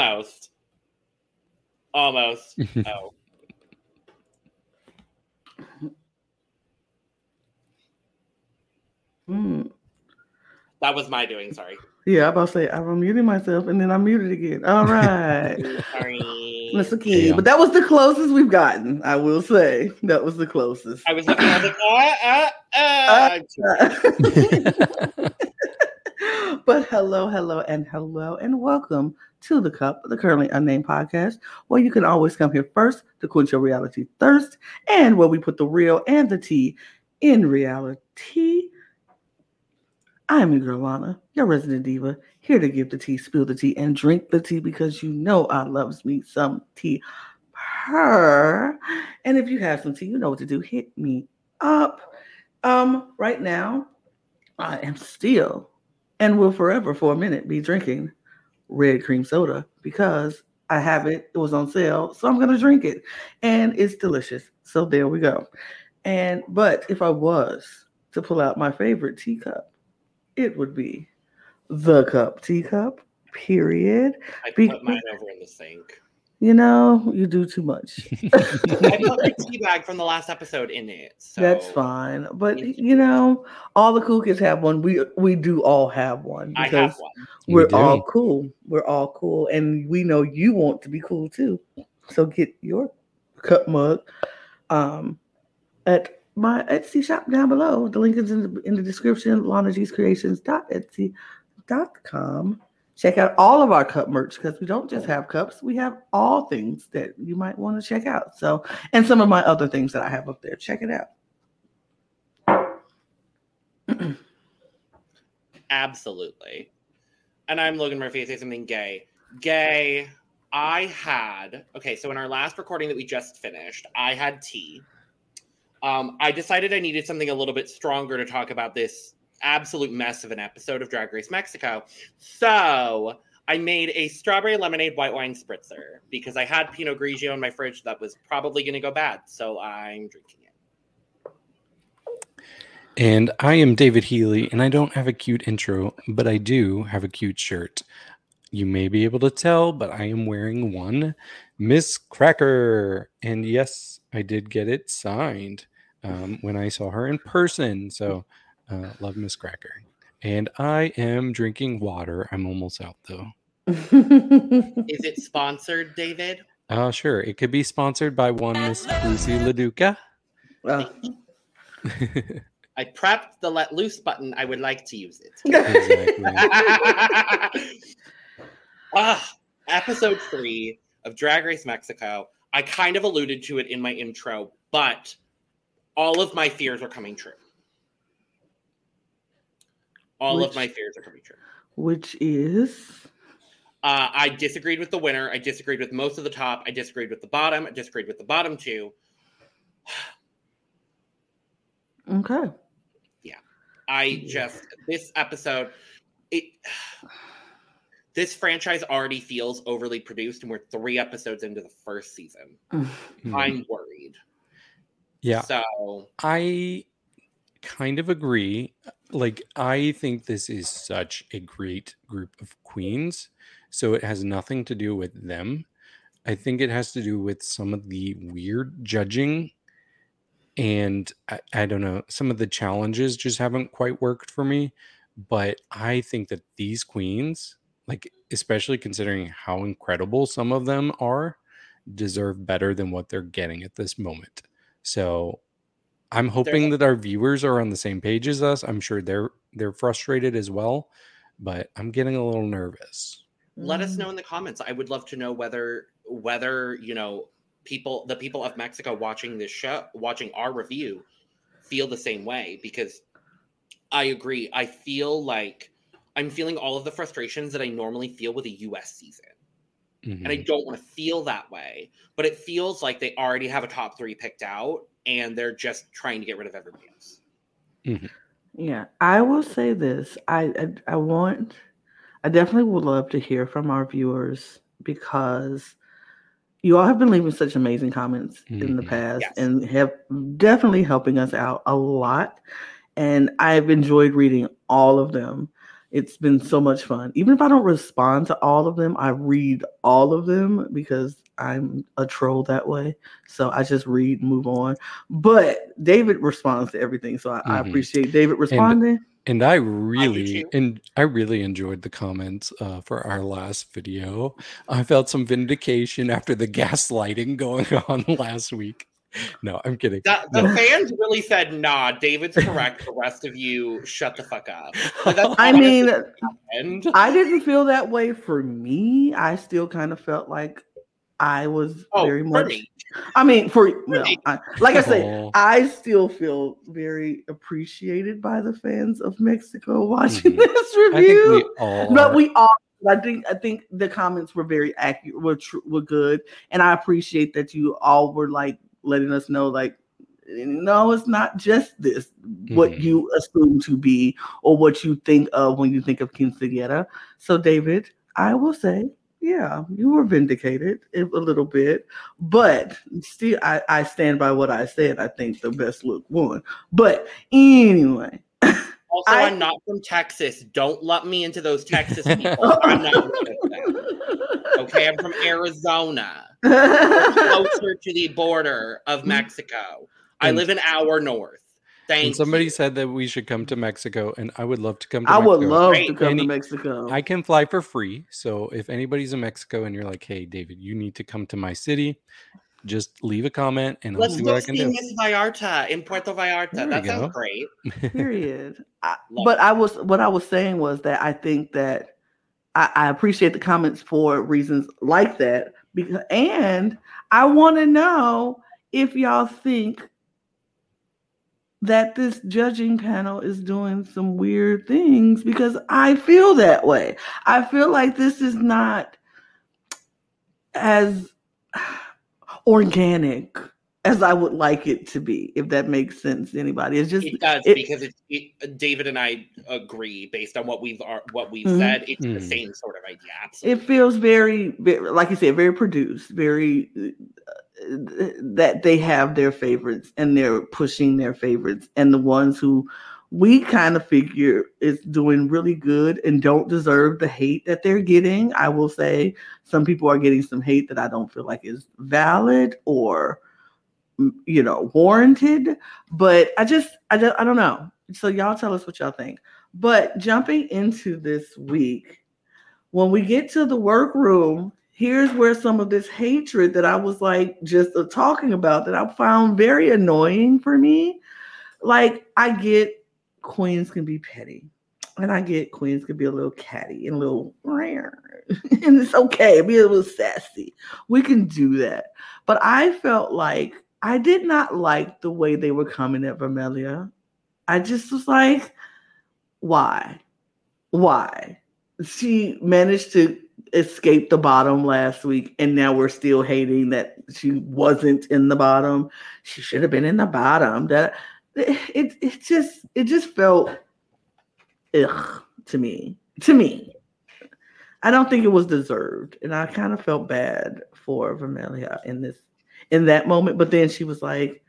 Almost. Almost. Oh. Mm. That was my doing, sorry. Yeah, I about to say, I unmuted myself and then I muted again. All right. Sorry. That's okay. Yeah. But that was the closest we've gotten, I will say. That was the closest. I was looking at it. But hello, and welcome to The Cup, the currently unnamed podcast, where you can always come here first to quench your reality thirst, and where we put the real and the tea in reality. I'm your girl Lana, your resident diva, here to give the tea, spill the tea, and drink the tea because you know I loves me some tea. Purr. And if you have some tea, you know what to do. Hit me up. Right now, I am still and will forever for a minute be drinking red cream soda because I have it. It was on sale, so I'm going to drink it. And it's delicious. So there we go. But if I was to pull out my favorite teacup, it would be The Cup teacup, period. I put mine over in the sink. You know, you do too much. I put my tea bag from the last episode in it. So. That's fine. But, you know, all the cool kids have one. We do all have one. I have one. We're all cool. We're all cool. And we know you want to be cool, too. So get your cup mug at my Etsy shop down below. The link is in the description, Lana G's creations.etsy.com. Check out all of our cup merch because we don't just have cups. We have all things that you might want to check out. So, and some of my other things that I have up there. Check it out. Absolutely. And I'm Logan Murphy. I say something gay. Gay. So in our last recording that we just finished, I had tea. I decided I needed something a little bit stronger to talk about this absolute mess of an episode of Drag Race Mexico. So I made a strawberry lemonade white wine spritzer because I had Pinot Grigio in my fridge that was probably going to go bad. So I'm drinking it. And I am David Healy, and I don't have a cute intro, but I do have a cute shirt. You may be able to tell, but I am wearing one. Miss Cracker. And yes, I did get it signed when I saw her in person. So love Miss Cracker. And I am drinking water. I'm almost out, though. Is it sponsored, David? Sure. It could be sponsored by one Miss Lucy LaDuca. Well. I prepped the let loose button. I would like to use it. Exactly. Episode 3 of Drag Race Mexico. I kind of alluded to it in my intro, but all of my fears are coming true. Which is? I disagreed with the winner. I disagreed with most of the top. I disagreed with the bottom. I disagreed with the bottom two. Okay. Yeah. This episode, this franchise already feels overly produced, and we're 3 episodes into the first season. Mm-hmm. I'm worried. Yeah. So I kind of agree. Like, I think this is such a great group of queens. So it has nothing to do with them. I think it has to do with some of the weird judging. And I don't know, some of the challenges just haven't quite worked for me. But I think that these queens, like, especially considering how incredible some of them are, deserve better than what they're getting at this moment. So I'm hoping that our viewers are on the same page as us. I'm sure they're frustrated as well, but I'm getting a little nervous. Let us know in the comments. I would love to know whether you know, the people of Mexico watching this show, watching our review, feel the same way, because I agree. I feel like I'm feeling all of the frustrations that I normally feel with a U.S. season. Mm-hmm. And I don't want to feel that way. But it feels like they already have a top 3 picked out, and they're just trying to get rid of everybody else. Mm-hmm. Yeah, I will say this. I definitely would love to hear from our viewers, because you all have been leaving such amazing comments mm-hmm. in the past yes. and have definitely helping us out a lot. And I've enjoyed reading all of them. It's been so much fun. Even if I don't respond to all of them, I read all of them because I'm a troll that way. So I just read and move on. But David responds to everything. So I appreciate David responding. And I really enjoyed the comments for our last video. I felt some vindication after the gaslighting going on last week. No, I'm kidding. The fans really said, nah, David's correct. The rest of you, shut the fuck up. I mean, I didn't feel that way for me. I still kind of felt like I was I still feel very appreciated by the fans of Mexico watching this review. I think the comments were very accurate, were good. And I appreciate that you all were like, letting us know, like, no, it's not just this, what you assume to be or what you think of when you think of Quinceañera. So, David, I will say, yeah, you were vindicated a little bit, but still, I stand by what I said. I think the best look won. But anyway. Also, I'm not from Texas. Don't let me into those Texas people. I'm not from Texas. Okay, I'm from Arizona. Closer to the border of Mexico. I live an hour north. Somebody said that we should come to Mexico, and I would love to come to Mexico. To Mexico. I can fly for free. So if anybody's in Mexico and you're like, hey, David, you need to come to my city, just leave a comment and I'll see what I can do. Let's go see Miss Vallarta in Puerto Vallarta. That sounds great. Period. What I was saying was that I think that I appreciate the comments for reasons like that. And I want to know if y'all think that this judging panel is doing some weird things, because I feel that way. I feel like this is not as organic as I would like it to be, if that makes sense to anybody. It does, because David and I agree based on what we've said. It's the same sort of idea. Absolutely. It feels very, like you said, very produced, very that they have their favorites and they're pushing their favorites, and the ones who we kind of figure is doing really good and don't deserve the hate that they're getting. I will say some people are getting some hate that I don't feel like is valid or warranted, but I don't know. So y'all tell us what y'all think. But jumping into this week, when we get to the workroom, here's where some of this hatred that I was like just talking about, that I found very annoying for me. Like, I get queens can be petty, and I get queens can be a little catty and a little rare, and it's okay, be a little sassy. We can do that. But I felt like I did not like the way they were coming at Vermelha. I just was like, why? She managed to escape the bottom last week, and now we're still hating that she wasn't in the bottom. She should have been in the bottom. That it just felt ugh to me. I don't think it was deserved, and I kind of felt bad for Vermelha in that moment, but then she was like,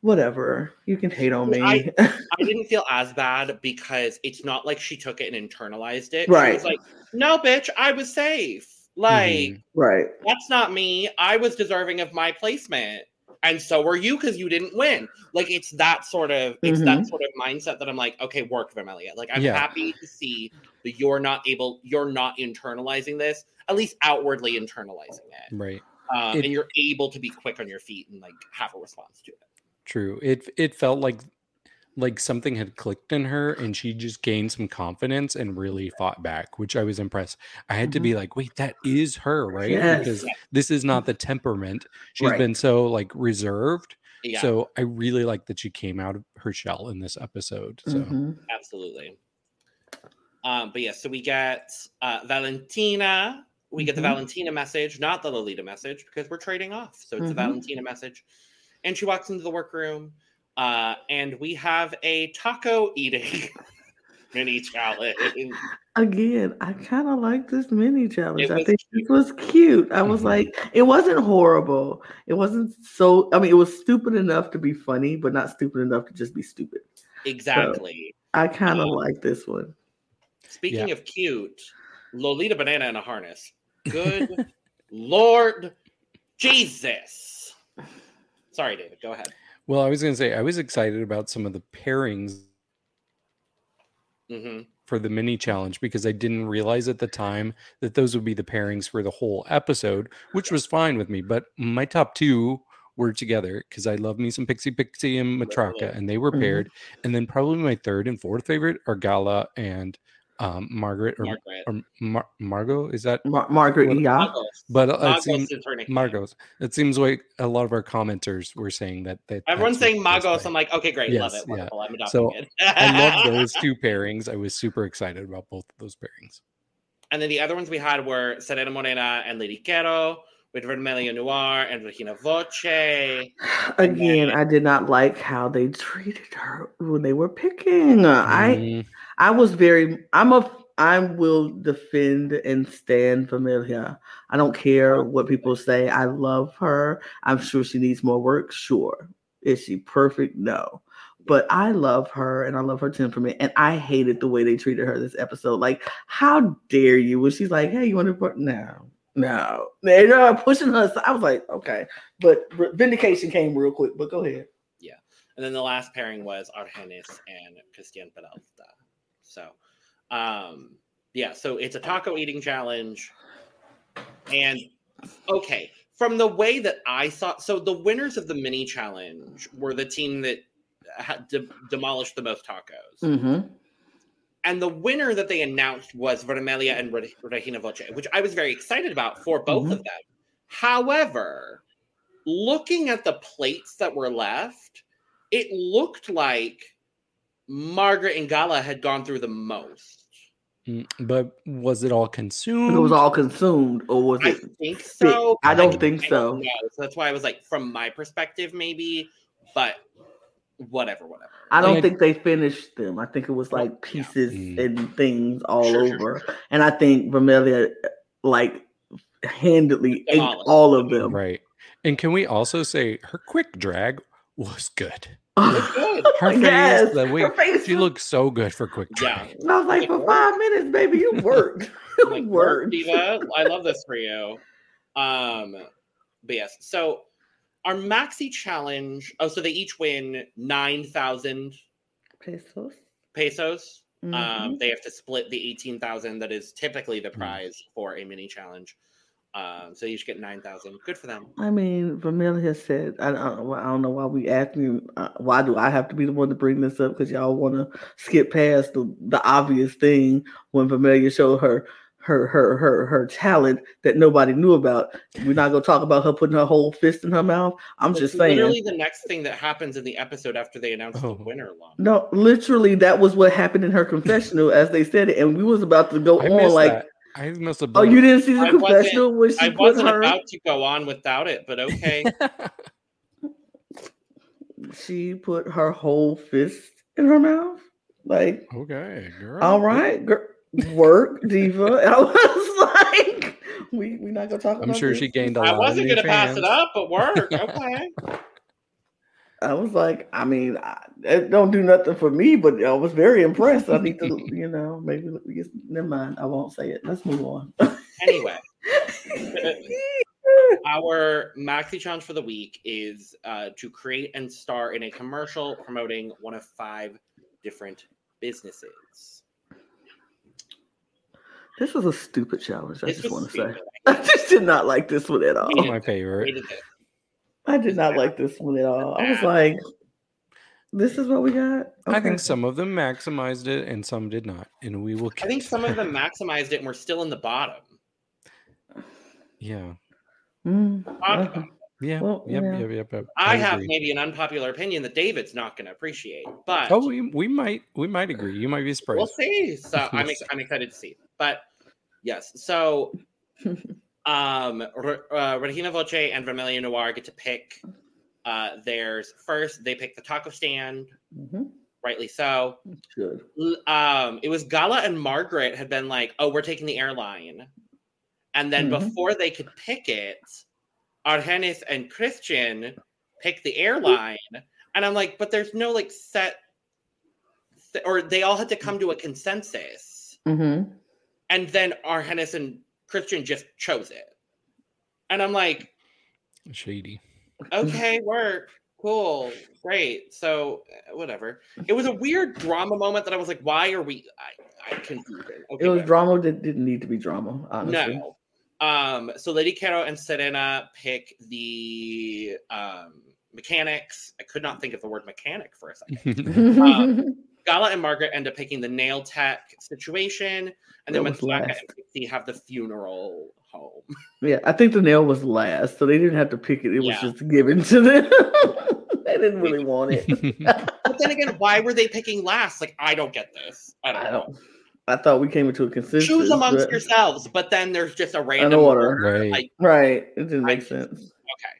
whatever, you can hate on me. I didn't feel as bad because it's not like she took it and internalized it. Right. She was like, no, bitch, I was safe. Like, right. That's not me. I was deserving of my placement. And so were you, because you didn't win. Like, it's that sort of mindset that I'm like, okay, work, Vermelha. Like, I'm happy to see that you're not internalizing this, at least outwardly internalizing it. Right. And you're able to be quick on your feet and like have a response to it. True. It felt like something had clicked in her, and she just gained some confidence and really fought back, which I was impressed. I had to be like, wait, that is her, right? Yes. Because this is not the temperament. She's been so like reserved. Yeah. So I really like that she came out of her shell in this episode. So absolutely. But yeah, so we get Valentina. We get the Valentina message, not the Lolita message, because we're trading off. So it's a Valentina message. And she walks into the workroom, and we have a taco eating mini challenge. Again, I kind of like this mini challenge. I think it was cute. I was like, it wasn't horrible. It wasn't so, I mean, it was stupid enough to be funny, but not stupid enough to just be stupid. Exactly. So I kind of like this one. Speaking of cute, Lolita Banana in a harness. Good Lord Jesus. Sorry, David. Go ahead. Well, I was going to say, I was excited about some of the pairings for the mini challenge, because I didn't realize at the time that those would be the pairings for the whole episode, which was fine with me. But my top two were together, because I love me some Pixie Pixie and Matraka, and they were paired. And then probably my third and fourth favorite are Gala and Margot. Is that Margaret? Yeah, but Margot's. It seems like a lot of our commenters were saying that everyone's saying Margot's. I'm like, okay, great, yes, love it, wonderful. I'm adopting it. I love those two pairings. I was super excited about both of those pairings. And then the other ones we had were Serena Morena and Lady Kero with Vermelha Noir and Regina Voce. Again, I did not like how they treated her when they were picking. I will defend and stand Vermelha. I don't care what people say. I love her. I'm sure she needs more work. Sure. Is she perfect? No. But I love her, and I love her temperament. And I hated the way they treated her this episode. Like, how dare you? When she's like, hey, you want to work? No. They're pushing us. I was like, okay. But vindication came real quick. But go ahead. Yeah. And then the last pairing was Argennis and Cristian Peralta. So, so it's a taco eating challenge. And, okay, from the way that I saw, so the winners of the mini challenge were the team that had demolished the most tacos. Mm-hmm. And the winner that they announced was Vermelha and Regina Voce, which I was very excited about for both of them. However, looking at the plates that were left, it looked like Margaret and Gala had gone through the most. But was it all consumed? It was all consumed, or was it? I think so. I don't think so. So that's why I was like, from my perspective, maybe, but whatever. I don't think they finished them. I think it was like pieces and things all over. Sure. And I think Vermelha handedly ate all of them. Right. And can we also say her quick drag was good? Her face, she looked so good for quick drag. Yeah. I was like, for 5 minutes, baby, you worked. You worked. Diva, I love this for you. But yes, so our maxi challenge. Oh, so they each win 9,000 pesos. They have to split the 18,000 that is typically the prize for a mini challenge. So you should get 9,000. Good for them. I mean, Vermelha said, I don't know why we asked me, why do I have to be the one to bring this up? Because y'all want to skip past the obvious thing when Vermelha showed her talent that nobody knew about. We're not going to talk about her putting her whole fist in her mouth. I'm just saying. Literally the next thing that happens in the episode after they announce the winner. No, literally that was what happened in her confessional as they said it. And we was about to go on like... that. I must have. Oh, you didn't see the confessional? I wasn't about to go on without it, but okay. She put her whole fist in her mouth. Like, okay, girl. All right, girl. Work, diva. I was like, we're not gonna talk about it. I'm sure she gained a lot. I wasn't gonna pass it up, but work, okay. I was like, I mean, it don't do nothing for me, but I was very impressed. I need to, maybe, never mind. I won't say it. Let's move on. Anyway, our maxi challenge for the week is to create and star in a commercial promoting one of 5 different businesses. This was a stupid challenge. I just want to say. I just did not like this one at all. My favorite. I did not like this one at all. I was like, this is what we got? Okay. I think some of them maximized it and some did not. And we will. I think some of them maximized it and we're still in the bottom. Yeah. Yeah. Well, yep. I have maybe an unpopular opinion that David's not going to appreciate. But we might agree. You might be surprised. We'll see. So I'm excited to see. But yes. So... Regina Voce and Vermelha Noir get to pick theirs first. They pick the taco stand, rightly so. Good. It was Gala and Margaret had been like, oh, we're taking the airline. And then before they could pick it, Argennis and Cristian picked the airline. And I'm like, but there's no like set, or they all had to come to a consensus. Mm-hmm. And then Argennis and Cristian just chose it. And I'm like... Shady. Okay, work. Cool. Great. So, whatever. It was a weird drama moment that I was like, why are we... I'm confused. Okay, it was whatever. Drama that didn't need to be drama, honestly. No. So Lady Kero and Serena pick the mechanics. I could not think of the word mechanic for a second. Gala and Margaret end up picking the nail tech situation, and then Matraka and Pixie have the funeral home. Yeah, I think the nail was last, so they didn't have to pick it. It was just given to them. They didn't really want it. But then again, why were they picking last? Like, I don't get this. I don't know. I thought we came into a consensus. Choose amongst yourselves, but then there's just a random order. Right. Like, right. It didn't make sense. Okay.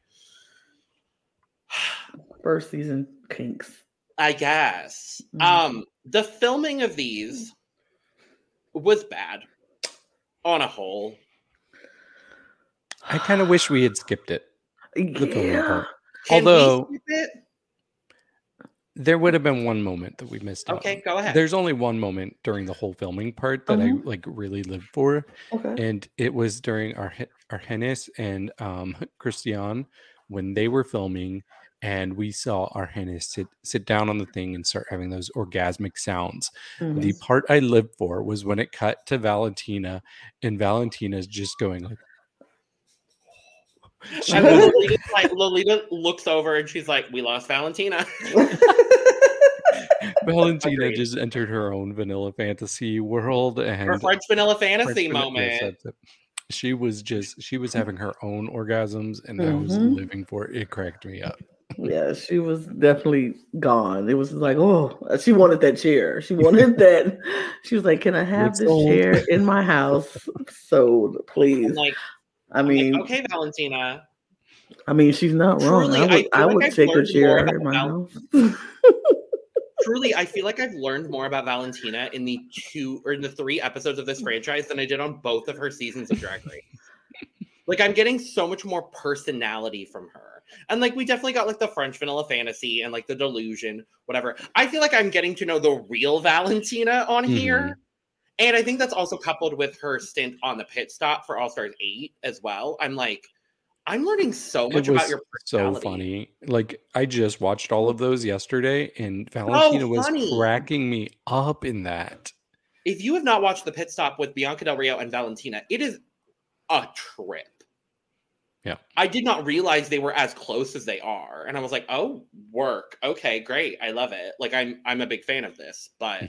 First season kinks. I guess. Mm-hmm. The filming of these was bad on a whole. I kind of wish we had skipped it. Yeah. Although we skip it? There would have been one moment that we missed out. Okay, go ahead. There's only one moment during the whole filming part that I like really lived for. Okay. And it was during Argennis and Cristian when they were filming. And we saw Argennis sit down on the thing and start having those orgasmic sounds. Mm-hmm. The part I lived for was when it cut to Valentina, and Valentina's just going like, and Lolita looks over and she's like, "We lost Valentina." Valentina just entered her own vanilla fantasy world and her French vanilla fantasy moment. She was having her own orgasms, and I was living for it. It cracked me up. Yeah, she was definitely gone. It was like, oh, she wanted that chair. She wanted that. She was like, "Can I have this chair in my house? Sold, please." I mean, okay, Valentina. I mean, she's not wrong. Truly, I would take her chair in my house. Truly, I feel like I've learned more about Valentina in the 3 episodes of this franchise than I did on both of her seasons of Drag Race. Like, I'm getting so much more personality from her. And, like, we definitely got, like, the French vanilla fantasy and, like, the delusion, whatever. I feel like I'm getting to know the real Valentina on here. And I think that's also coupled with her stint on the pit stop for All-Stars 8 as well. I'm like, I'm learning so much about your personality. So funny. Like, I just watched all of those yesterday, and Valentina was cracking me up in that. If you have not watched the pit stop with Bianca Del Rio and Valentina, it is a trip. Yeah. I did not realize they were as close as they are. And I was like, oh, work. Okay, great. I love it. Like, I'm a big fan of this, but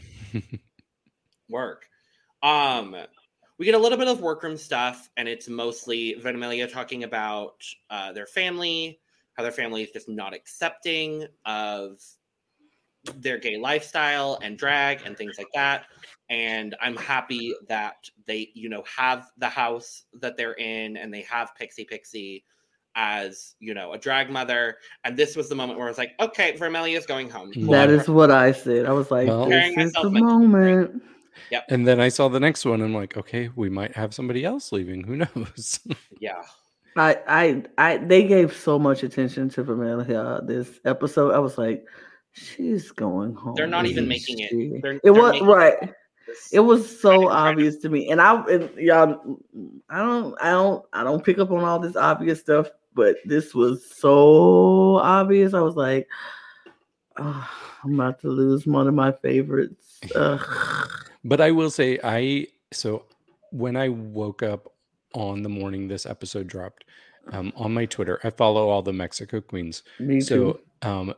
work. We get a little bit of workroom stuff, and it's mostly Vermelha talking about their family, how their family is just not accepting of their gay lifestyle and drag and things like that. And I'm happy that they, you know, have the house that they're in, and they have Pixie Pixie as, you know, a drag mother. And this was the moment where I was like, okay, Vermelha is going home. That is what I said. I was like, this is the moment. Yep. And then I saw the next one. I'm like, okay, we might have somebody else leaving. Who knows? Yeah. They gave so much attention to Vermelha this episode. I was like, she's going home. They're not even making it. It was so obvious to me. And I don't pick up on all this obvious stuff, but this was so obvious. I was like, oh, I'm about to lose one of my favorites. But I will say, so when I woke up on the morning this episode dropped, on my Twitter, I follow all the Mexico queens. Me too. So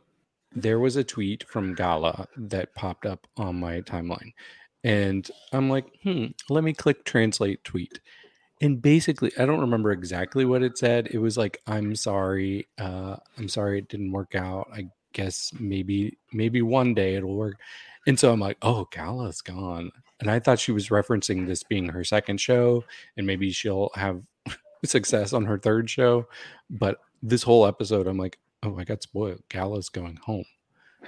there was a tweet from Gala that popped up on my timeline. And I'm like, let me click translate tweet. And basically, I don't remember exactly what it said. It was like, I'm sorry it didn't work out. I guess maybe one day it'll work. And so I'm like, oh, Gala's gone. And I thought she was referencing this being her second show, and maybe she'll have success on her third show. But this whole episode, I'm like, oh, I got spoiled. Gala's going home.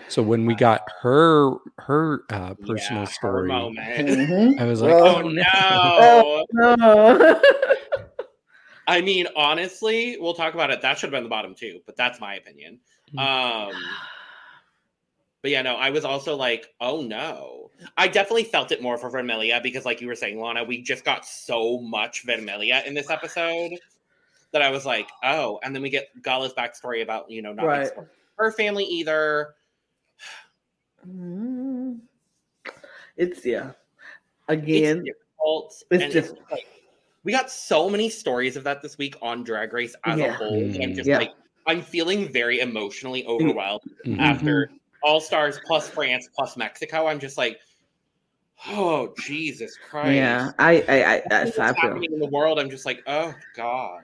So when we got her personal story, her moment. I was like, oh no. I mean, honestly, we'll talk about it. That should have been the bottom two, but that's my opinion. But yeah, no, I was also like, oh no. I definitely felt it more for Vermelia because, like you were saying, Lana, we just got so much Vermelia in this episode that I was like, oh. And then we get Gala's backstory about, you know, not right. her family either. It's, yeah. Again. It's difficult. It's just like, we got so many stories of that this week on Drag Race as a whole. And I'm just like, I'm feeling very emotionally overwhelmed after All-Stars plus France plus Mexico. I'm just like, oh, Jesus Christ. Yeah, I feel in the world. I'm just like, oh, God.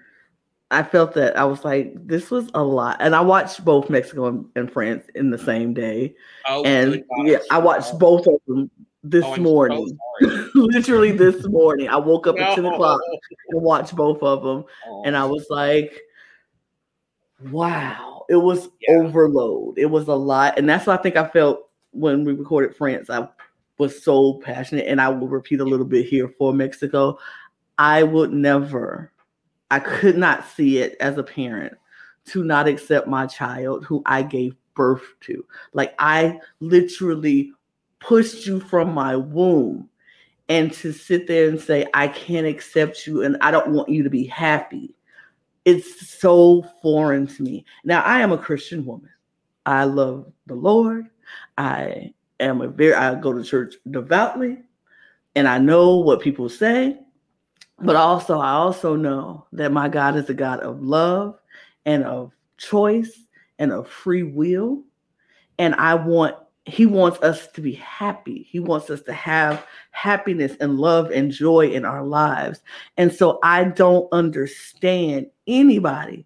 I felt that. I was like, this was a lot. And I watched both Mexico and France in the same day. Oh, and yeah, I watched both of them this morning. So literally this morning. I woke up at 10 o'clock and watched both of them. Oh. And I was like, wow. It was overload. It was a lot. And that's what I think I felt when we recorded France. I was so passionate. And I will repeat a little bit here for Mexico. I could not see it as a parent to not accept my child who I gave birth to. Like, I literally pushed you from my womb. And to sit there and say, I can't accept you and I don't want you to be happy. It's so foreign to me. Now, I am a Christian woman. I love the Lord. I go to church devoutly, and I know what people say. But also, I also know that my God is a God of love and of choice and of free will. And He wants us to be happy. He wants us to have happiness and love and joy in our lives. And so I don't understand anybody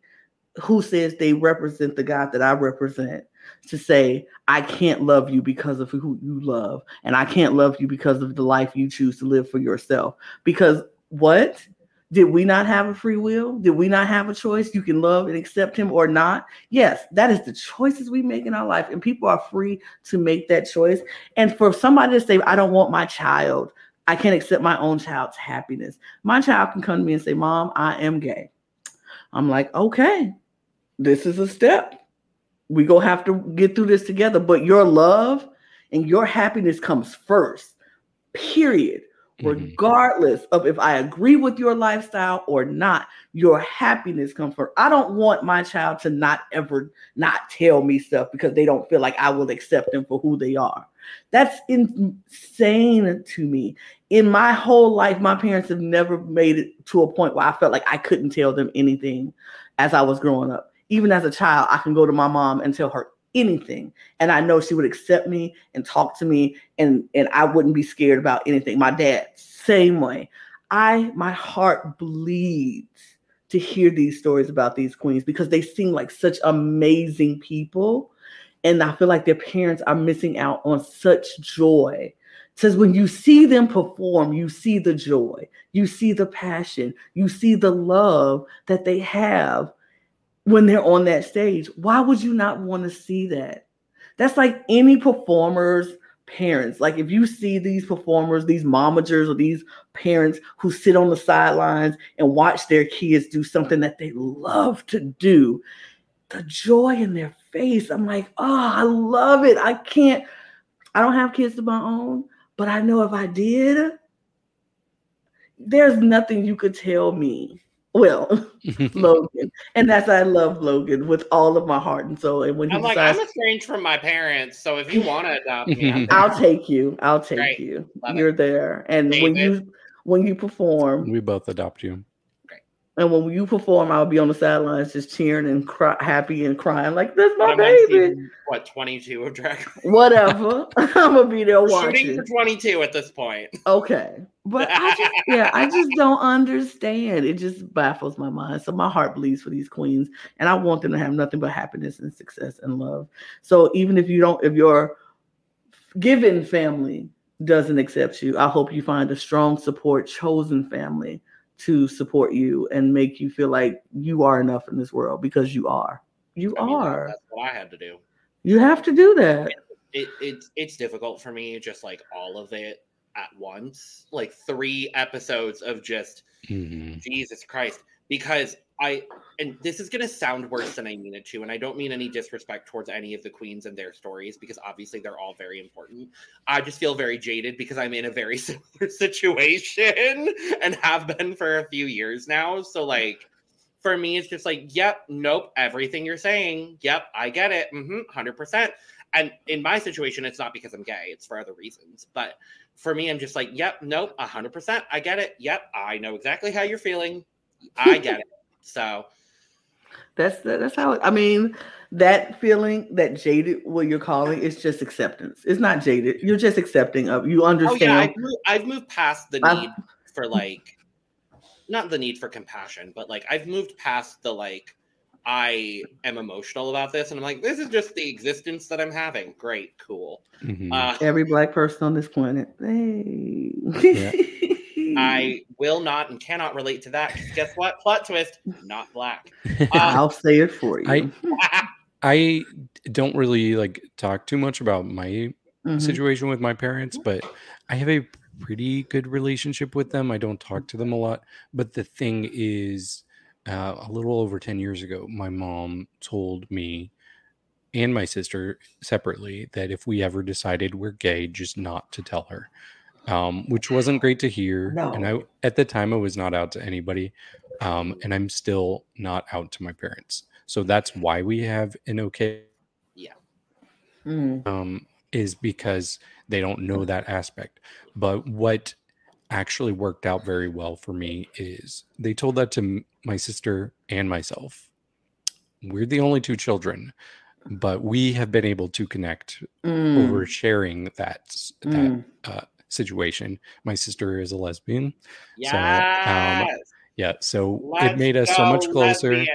who says they represent the God that I represent to say, I can't love you because of who you love. And I can't love you because of the life you choose to live for yourself. Because what? Did we not have a free will? Did we not have a choice? You can love and accept him or not. Yes, that is the choices we make in our life. And people are free to make that choice. And for somebody to say, I don't want my child, I can't accept my own child's happiness. My child can come to me and say, Mom, I am gay. I'm like, okay, this is a step. We're going to have to get through this together. But your love and your happiness comes first, period. Regardless of if I agree with your lifestyle or not, your happiness comes first. I don't want my child to not ever not tell me stuff because they don't feel like I will accept them for who they are. That's insane to me. In my whole life, my parents have never made it to a point where I felt like I couldn't tell them anything as I was growing up. Even as a child, I can go to my mom and tell her anything. And I know she would accept me and talk to me and I wouldn't be scared about anything. My dad, same way. My heart bleeds to hear these stories about these queens because they seem like such amazing people. And I feel like their parents are missing out on such joy. Because when you see them perform, you see the joy, you see the passion, you see the love that they have when they're on that stage. Why would you not want to see that? That's like any performer's parents. Like if you see these performers, these momagers or these parents who sit on the sidelines and watch their kids do something that they love to do, the joy in their face. I'm like, oh, I love it. I don't have kids of my own, but I know if I did, there's nothing you could tell me. Well, Logan. And that's, I love Logan with all of my heart and soul. And when I'm like, I'm estranged from my parents, so if you want to adopt me, I'll take you. Great. You. Love You're it. There. And David. when you perform, we both adopt you. Great. And when you perform, I'll be on the sidelines just cheering and happy and crying like, that's my baby. Season, 22 of Drag Race? Whatever. I'm gonna be there watching. Shooting for 22 at this point. Okay. But I just don't understand. It just baffles my mind. So my heart bleeds for these queens, and I want them to have nothing but happiness and success and love. So even if your given family doesn't accept you, I hope you find a strong support, chosen family to support you and make you feel like you are enough in this world because you are. You are. That's what I had to do. You have to do that. It's difficult for me, just like all of it. At once, like 3 episodes of just Jesus Christ. because and this is going to sound worse than I mean it to, and I don't mean any disrespect towards any of the queens and their stories, because obviously they're all very important. I just feel very jaded because I'm in a very similar situation and have been for a few years now. So, like, for me, it's just like, yep, nope, everything you're saying. Yep, I get it. 100%. And in my situation, it's not because I'm gay. It's for other reasons. But for me, I'm just like, yep, nope, 100%. I get it. Yep, I know exactly how you're feeling. I get it. So... That's how, I mean, that feeling, that jaded, what you're calling, it's just acceptance. It's not jaded. You're just accepting of, you understand. Oh, yeah, I've moved past the need for, like, not the need for compassion, but, like, I've moved past the, like, I am emotional about this. And I'm like, this is just the existence that I'm having. Great. Cool. Mm-hmm. Every Black person on this planet. Hey. Yeah. I will not and cannot relate to that. Guess what? Plot twist, not Black. I'll say it for you. I don't really like talk too much about my situation with my parents, but I have a pretty good relationship with them. I don't talk to them a lot. But the thing is, a little over 10 years ago, my mom told me and my sister separately that if we ever decided we're gay, just not to tell her. Which wasn't great to hear. No. And at the time, I was not out to anybody. And I'm still not out to my parents. So that's why we have an okay. Yeah. Is because they don't know that aspect. But what actually worked out very well for me is they told that to my sister and myself. We're the only two children, but we have been able to connect over sharing that situation. My sister is a lesbian. Yes. So let's, it made us so much closer. I love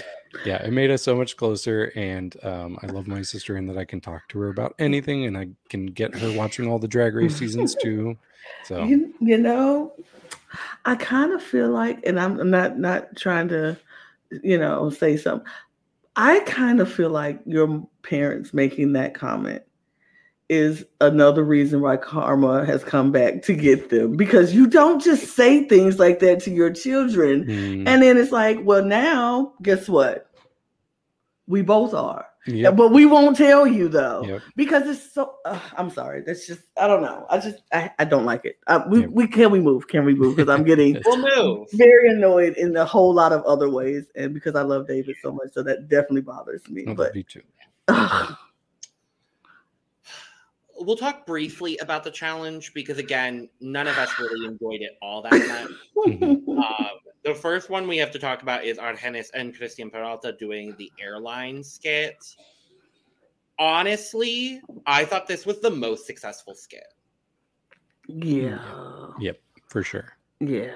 it. Yeah, it made us so much closer, and I love my sister in that I can talk to her about anything, and I can get her watching all the Drag Race seasons too. So you know, I kind of feel like, and I'm not trying to, you know, say something. I kind of feel like your parents making that comment is another reason why karma has come back to get them, because you don't just say things like that to your children. And then it's like, well, now guess what? We both are, but we won't tell you though, because it's so, I'm sorry. That's just, I don't know. I don't like it. Can we move? Cause I'm getting very annoyed in a whole lot of other ways. And because I love David so much. So that definitely bothers me, but me too. We'll talk briefly about the challenge because, again, none of us really enjoyed it all that much. The first one we have to talk about is Argennis and Cristian Peralta doing the airline skit. Honestly, I thought this was the most successful skit. Yeah. Yep, for sure. Yeah.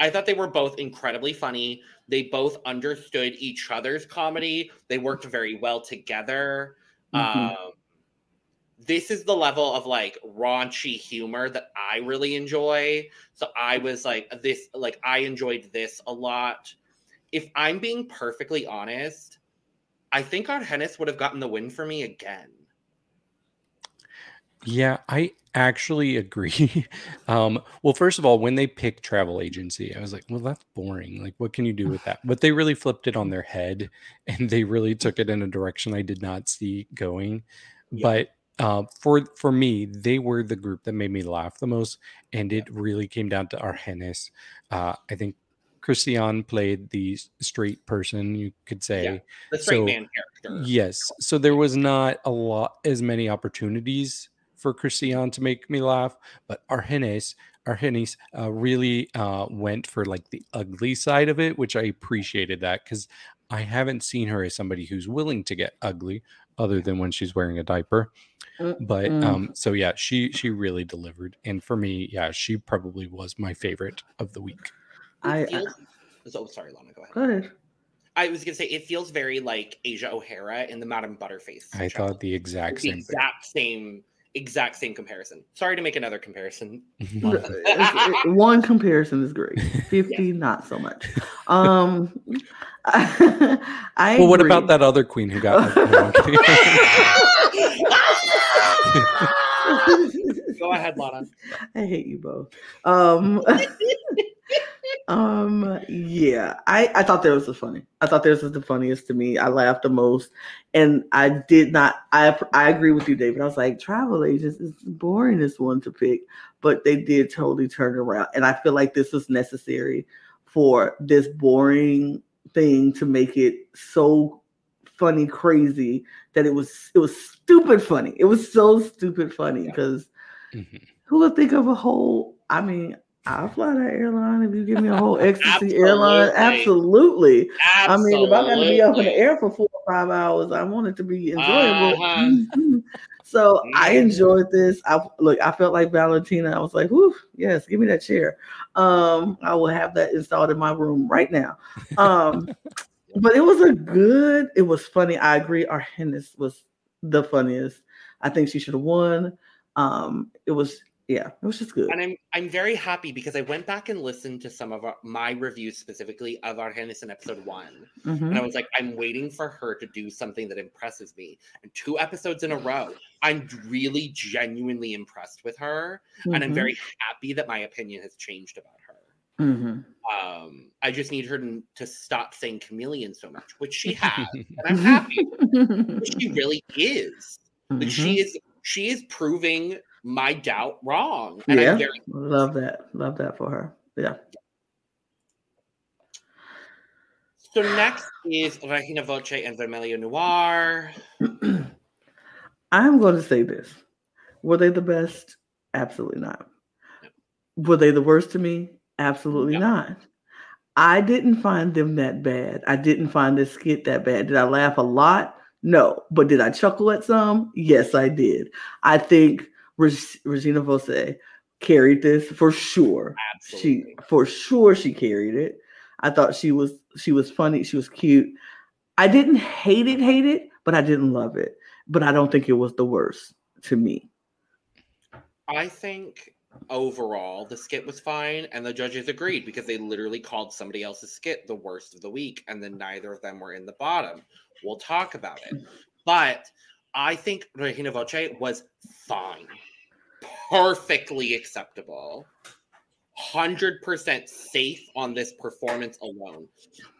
I thought they were both incredibly funny. They both understood each other's comedy. They worked very well together. This is the level of, like, raunchy humor that I really enjoy. So I was like, I enjoyed this a lot. If I'm being perfectly honest, I think Argennis would have gotten the win for me again. Yeah, I actually agree. Well, first of all, when they picked travel agency, I was like, well, that's boring. Like, what can you do with that? But they really flipped it on their head, and they really took it in a direction I did not see going. Yeah. But for me, they were the group that made me laugh the most, and it really came down to Argennis. I think Cristian played the straight person, you could say. Yeah, the straight man character. Yes. So there was not as many opportunities for Cristian to make me laugh, but Argennis really went for, like, the ugly side of it, which I appreciated that, because I haven't seen her as somebody who's willing to get ugly, other than when she's wearing a diaper. But so yeah, she really delivered, and for me, yeah, she probably was my favorite of the week. Sorry, Lana, go ahead. Go ahead. I was gonna say it feels very like Asia O'Hara in the Madame Butterface. I thought the exact same. Exact same comparison. Sorry to make another comparison. One comparison is great. 50, not so much. I well, what agree. About that other queen who got? Go ahead, Lana. I hate you both. Yeah, I thought that was the funny. I thought this was the funniest to me. I laughed the most, and I did not. I agree with you, David. I was like, travel agents is the boringest one to pick, but they did totally turn around, and I feel like this was necessary for this boring thing to make it so funny, crazy that it was stupid funny. It was so stupid funny because who would think of a whole? I mean, I'll fly that airline if you give me a whole ecstasy airline. Absolutely. I mean, if I got to be up in the air for 4 or 5 hours, I want it to be enjoyable. So I enjoyed this. I felt like Valentina. I was like, whew, yes, give me that chair. I will have that installed in my room right now. But it was funny. I agree. Argennis was the funniest. I think she should have won. Yeah, it was just good. And I'm very happy because I went back and listened to some of my reviews specifically of Argennis in episode 1. And I was like, I'm waiting for her to do something that impresses me. And 2 episodes in a row, I'm really genuinely impressed with her. And I'm very happy that my opinion has changed about her. I just need her to stop saying chameleon so much, which she has. And I'm happy with her. She really is. Like, she is proving my doubt wrong. And yeah, love that for her. Yeah. So next is Regina Voce and Vermelha Noir. I'm going to say this. Were they the best? Absolutely not. No. Were they the worst to me? Absolutely not. I didn't find them that bad. I didn't find this skit that bad. Did I laugh a lot? No. But did I chuckle at some? Yes, I did. I think Regina Voce carried this for sure. Absolutely. She carried it. I thought she was funny. She was cute. I didn't hate it, but I didn't love it. But I don't think it was the worst to me. I think overall the skit was fine, and the judges agreed because they literally called somebody else's skit the worst of the week, and then neither of them were in the bottom. We'll talk about it. But I think Regina Voce was fine. Perfectly acceptable. 100% safe on this performance alone.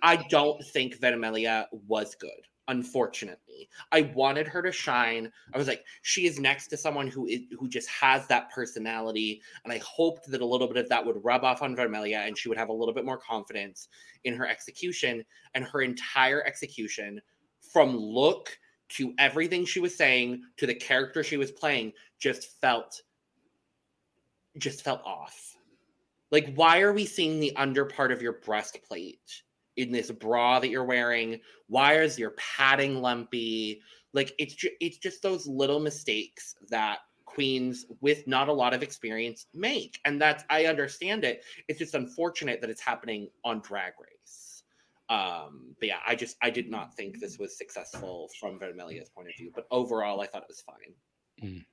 I don't think Vermelha was good, unfortunately. I wanted her to shine. I was like, she is next to someone who just has that personality, and I hoped that a little bit of that would rub off on Vermelha and she would have a little bit more confidence in her execution. And her entire execution, from look to everything she was saying, to the character she was playing, just felt off. Like, why are we seeing the under part of your breastplate in this bra that you're wearing? Why is your padding lumpy? Like, it's just those little mistakes that queens with not a lot of experience make. And I understand it. It's just unfortunate that it's happening on Drag Race. But yeah, I did not think this was successful from Vermelha's point of view, but overall I thought it was fine.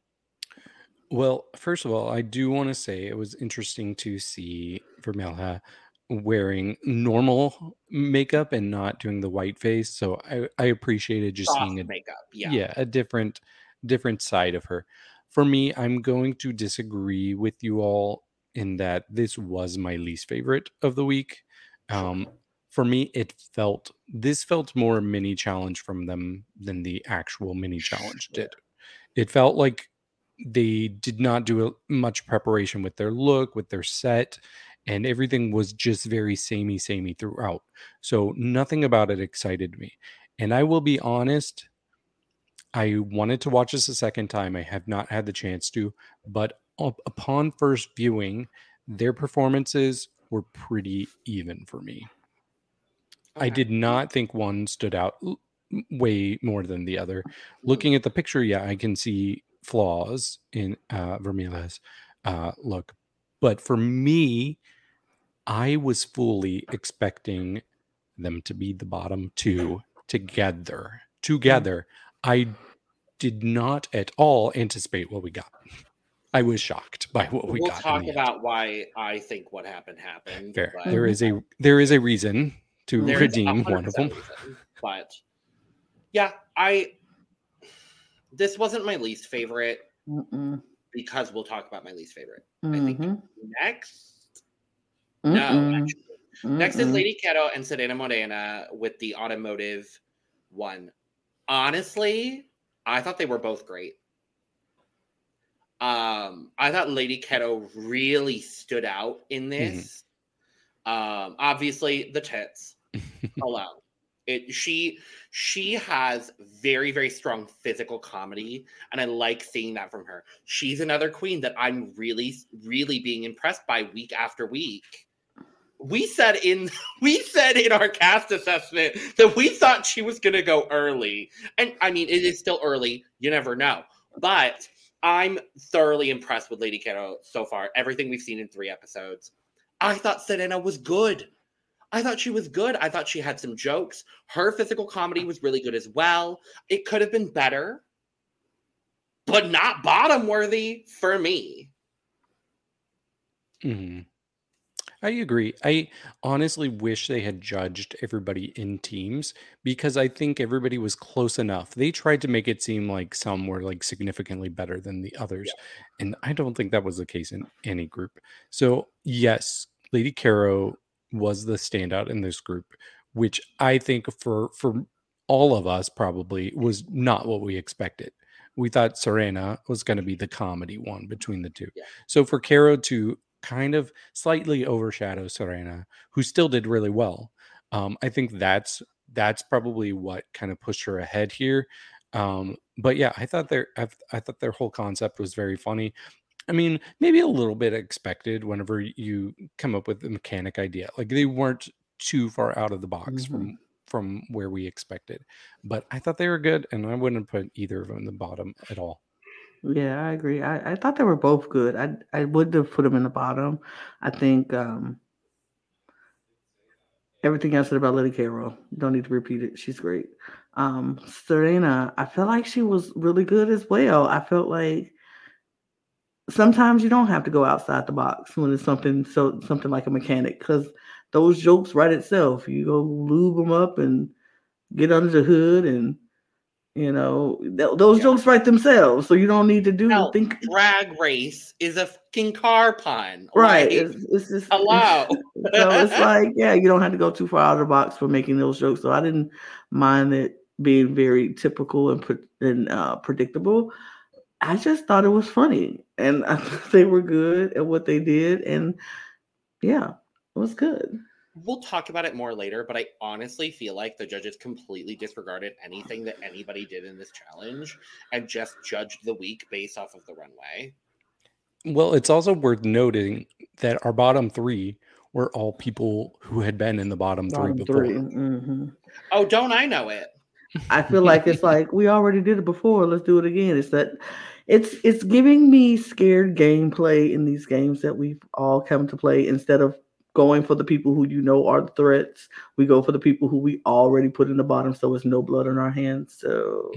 Well, first of all, I do want to say it was interesting to see Vermelha wearing normal makeup and not doing the white face. So I appreciated just seeing makeup. Yeah, a different side of her. For me, I'm going to disagree with you all in that this was my least favorite of the week. For me, this felt more mini challenge from them than the actual mini challenge did. It felt like they did not do much preparation with their look, with their set, and everything was just very samey throughout. So nothing about it excited me. And I will be honest, I wanted to watch this a second time. I have not had the chance to, but upon first viewing, their performances were pretty even for me. I did not think one stood out way more than the other. Looking at the picture, yeah, I can see flaws in Vermelha's look. But for me, I was fully expecting them to be the bottom 2 together. I did not at all anticipate what we got. I was shocked by what we got. We'll talk about why I think what happened. Fair. But there is a reason to redeem one of them. But yeah, this wasn't my least favorite because we'll talk about my least favorite. I think next. No, actually, Next is Lady Kero and Serena Morena with the automotive one. Honestly, I thought they were both great. I thought Lady Kero really stood out in this. Obviously, the tits alone. She has very, very strong physical comedy, and I like seeing that from her. She's another queen that I'm really, really being impressed by week after week. We said in our cast assessment that we thought she was going to go early. And, I mean, it is still early. You never know. But I'm thoroughly impressed with Lady Kero so far. Everything we've seen in 3 episodes. I thought Serena was good. I thought she was good. I thought she had some jokes. Her physical comedy was really good as well. It could have been better, but not bottom worthy for me. I agree. I honestly wish they had judged everybody in teams because I think everybody was close enough. They tried to make it seem like some were like significantly better than the others. Yeah. And I don't think that was the case in any group. So yes, Lady Kero was the standout in this group, which I think for all of us probably was not what we expected. We thought Serena was going to be the comedy one between the two. Yeah. So for Kero to kind of slightly overshadow Serena, who still did really well. I think that's probably what kind of pushed her ahead here. But yeah, I thought their whole concept was very funny. I mean, maybe a little bit expected whenever you come up with the mechanic idea. Like they weren't too far out of the box from where we expected. But I thought they were good, and I wouldn't put either of them in the bottom at all. Yeah, I agree. I thought they were both good. I would have put them in the bottom. I think everything I said about Lady Kero, don't need to repeat it. She's great. Serena, I feel like she was really good as well. I felt like sometimes you don't have to go outside the box when it's something like a mechanic, because those jokes write itself. You go lube them up and get under the hood and those jokes write themselves, so you don't need to think. Drag Race is a fucking car pun, right? Like, it's just hello. So it's like, yeah, you don't have to go too far out of the box for making those jokes. So I didn't mind it being very typical and predictable. I just thought it was funny, and I thought they were good at what they did, and yeah, it was good. We'll talk about it more later, but I honestly feel like the judges completely disregarded anything that anybody did in this challenge and just judged the week based off of the runway. Well, it's also worth noting that our bottom 3 were all people who had been in the bottom 3 before. Oh, don't I know it? I feel like it's like, we already did it before. Let's do it again. It's that it's giving me scared gameplay in these games that we've all come to play. Instead of going for the people who are the threats, we go for the people who we already put in the bottom, so it's no blood on our hands. So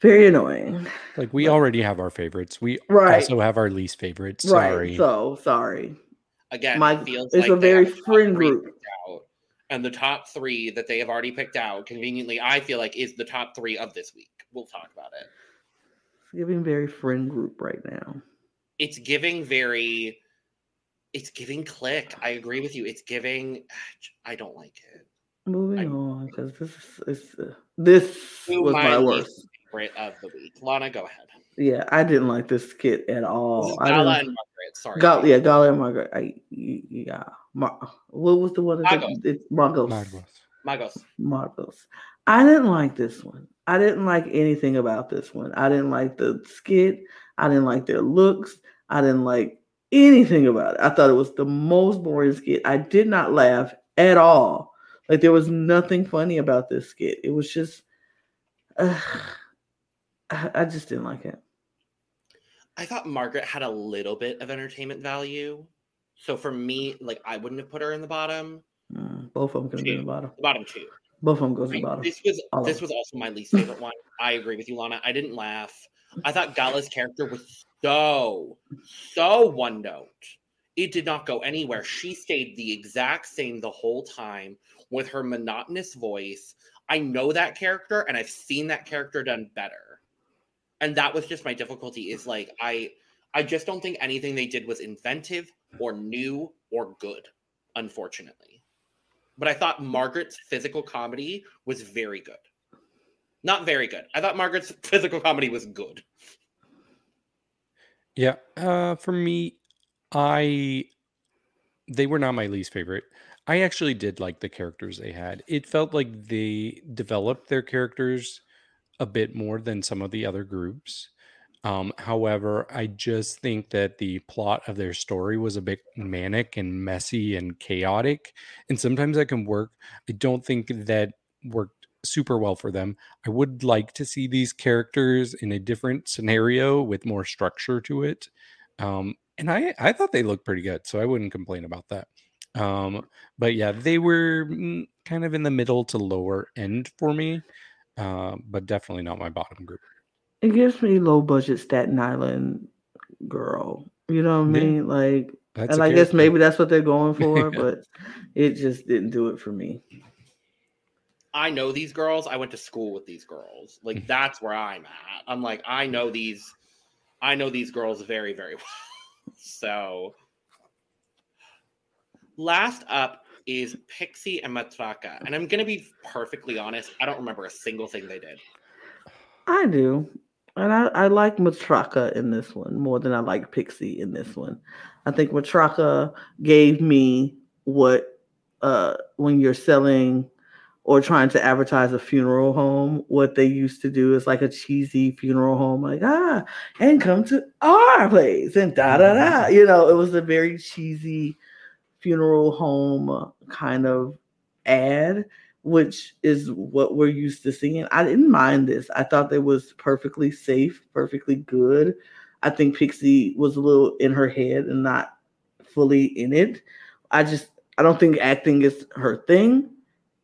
very annoying. Like we already have our favorites. We also have our least favorites. Sorry. Right. So sorry. Again, it's a very friend group. And the top 3 that they have already picked out, conveniently, I feel like is the top 3 of this week. We'll talk about it. It's giving very friend group right now. It's giving click. I agree with you. It's giving. I don't like it. Moving on, because this was my worst favorite of the week. Lana, go ahead. Yeah, I didn't like this skit at all. Gala and Margaret. Sorry. Gala and Margaret. What was the one? Margos. I didn't like this one. I didn't like anything about this one. I didn't like the skit. I didn't like their looks. I didn't like anything about it. I thought it was the most boring skit. I did not laugh at all. Like there was nothing funny about this skit. It was just, I just didn't like it. I thought Margaret had a little bit of entertainment value. So for me, like I wouldn't have put her in the bottom. Both of them could have been in the bottom. The bottom 2. Both of them goes in the bottom. This was also my least favorite one. I agree with you, Lana. I didn't laugh. I thought Gala's character was so one note. It did not go anywhere. She stayed the exact same the whole time with her monotonous voice. I know that character, and I've seen that character done better. And that was just my difficulty, is like I just don't think anything they did was inventive or new or good. unfortunately. But I thought Margaret's physical comedy was very good. Not very good. I thought Margaret's physical comedy was good. Yeah. For me, they were not my least favorite. I actually did like the characters they had. It felt like they developed their characters a bit more than some of the other groups. However, I just think that the plot of their story was a bit manic and messy and chaotic. And sometimes that can work. I don't think that worked super well for them. I would like to see these characters in a different scenario with more structure to it. And I thought they looked pretty good, so I wouldn't complain about that. But yeah, they were kind of in the middle to lower end for me, but definitely not my bottom group. It gives me low budget Staten Island girl. You know what I mean? Like, and I guess maybe that's what they're going for, but it just didn't do it for me. I know these girls. I went to school with these girls. Like, that's where I'm at. I'm like, I know these girls very, very well. So, last up is Pixie and Matraka. And I'm going to be perfectly honest. I don't remember a single thing they did. I do. And I like Matraka in this one more than I like Pixie in this one. I think Matraka gave me what, when you're selling or trying to advertise a funeral home, what they used to do is like a cheesy funeral home, like, and come to our place and da-da-da. You know, it was a very cheesy funeral home kind of ad, which is what we're used to seeing. I didn't mind this. I thought it was perfectly safe, perfectly good. I think Pixie was a little in her head and not fully in it. I don't think acting is her thing.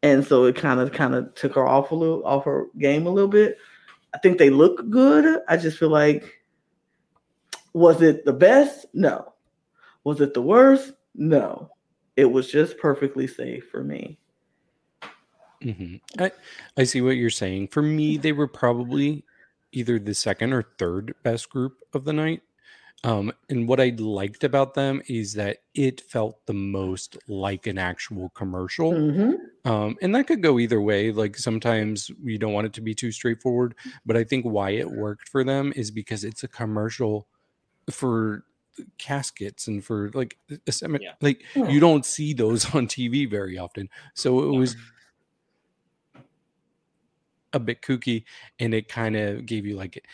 And so it kind of took her off her game a little bit. I think they look good. I just feel like, was it the best? No. Was it the worst? No. It was just perfectly safe for me. Mm-hmm. I see what you're saying. For me, they were probably either the second or third best group of the night. And what I liked about them is that it felt the most like an actual commercial. Mm-hmm. And that could go either way. Like, sometimes you don't want it to be too straightforward. But I think why it worked for them is because it's a commercial for caskets and for like a cemetery. Like, you don't see those on TV very often. So it was a bit kooky, and it kind of gave you like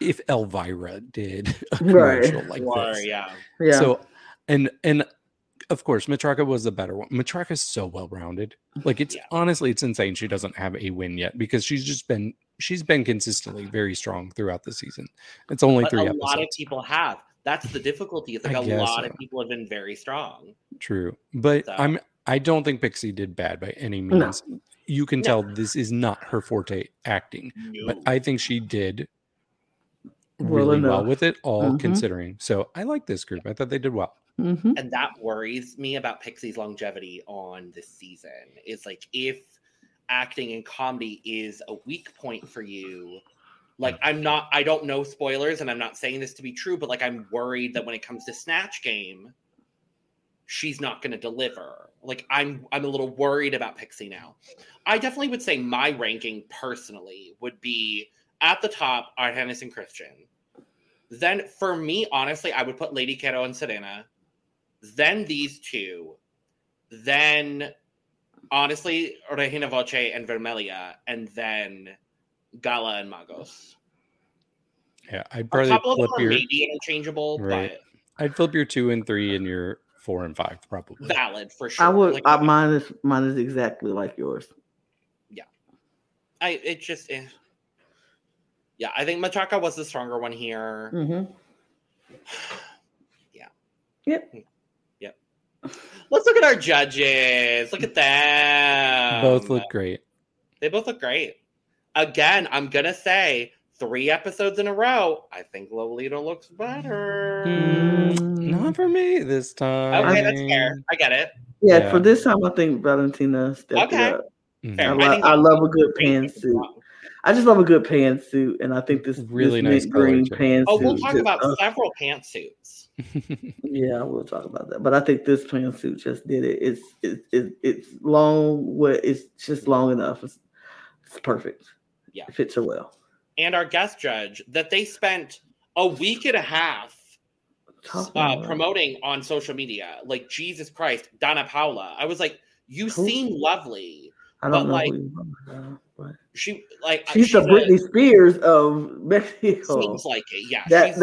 if Elvira did a commercial this. Yeah. So, and of course, Matraka was the better one. Matraka is so well-rounded. Like, it's honestly, it's insane. She doesn't have a win yet because she's been consistently very strong throughout the season. It's only three episodes. A lot of people have. That's the difficulty. It's like a lot of people have been very strong. True. But so. I don't think Pixie did bad by any means. No. You can tell this is not her forte, acting. No. But I think she did really well with it, all considering. So I like this group. I thought they did well. Mm-hmm. And that worries me about Pixie's longevity on this season. It's like, if acting and comedy is a weak point for you, like, I don't know spoilers, and I'm not saying this to be true, but like, I'm worried that when it comes to Snatch Game, she's not going to deliver. Like, I'm a little worried about Pixie now. I definitely would say my ranking personally would be at the top, Argennis and Cristian. Then for me, honestly, I would put Lady Kero and Serena. Then these two. Then, honestly, Regina Voce and Vermelha. And then Gala and Magos. Yeah, I'd probably maybe interchangeable, but I'd flip your 2 and 3 and your 4 and 5, probably. Valid, for sure. I would. Like, mine is exactly like yours. Yeah. Yeah, I think Matraka was the stronger one here. Mm-hmm. Yeah. Yep. Let's look at our judges. Look at them. Both look great. They both look great. Again, I'm going to say 3 episodes in a row, I think Lolita looks better. Not for me this time. Okay, that's fair. I get it. Yeah, for this time, I think Valentina stepped it up. Fair. I love a good pantsuit. I just love a good pantsuit, and I think this really this nice green pantsuit. Oh, we'll talk about several pantsuits. Yeah, we'll talk about that. But I think this pantsuit just did it. It's long. It's just long enough. It's perfect. Yeah, it fits her well. And our guest judge that they spent a week and a half promoting on social media. Like, Jesus Christ, Danna Paola. I was like, you seem lovely. I don't know. Like, she's the Britney Spears of Mexico. Seems like it, yeah. That's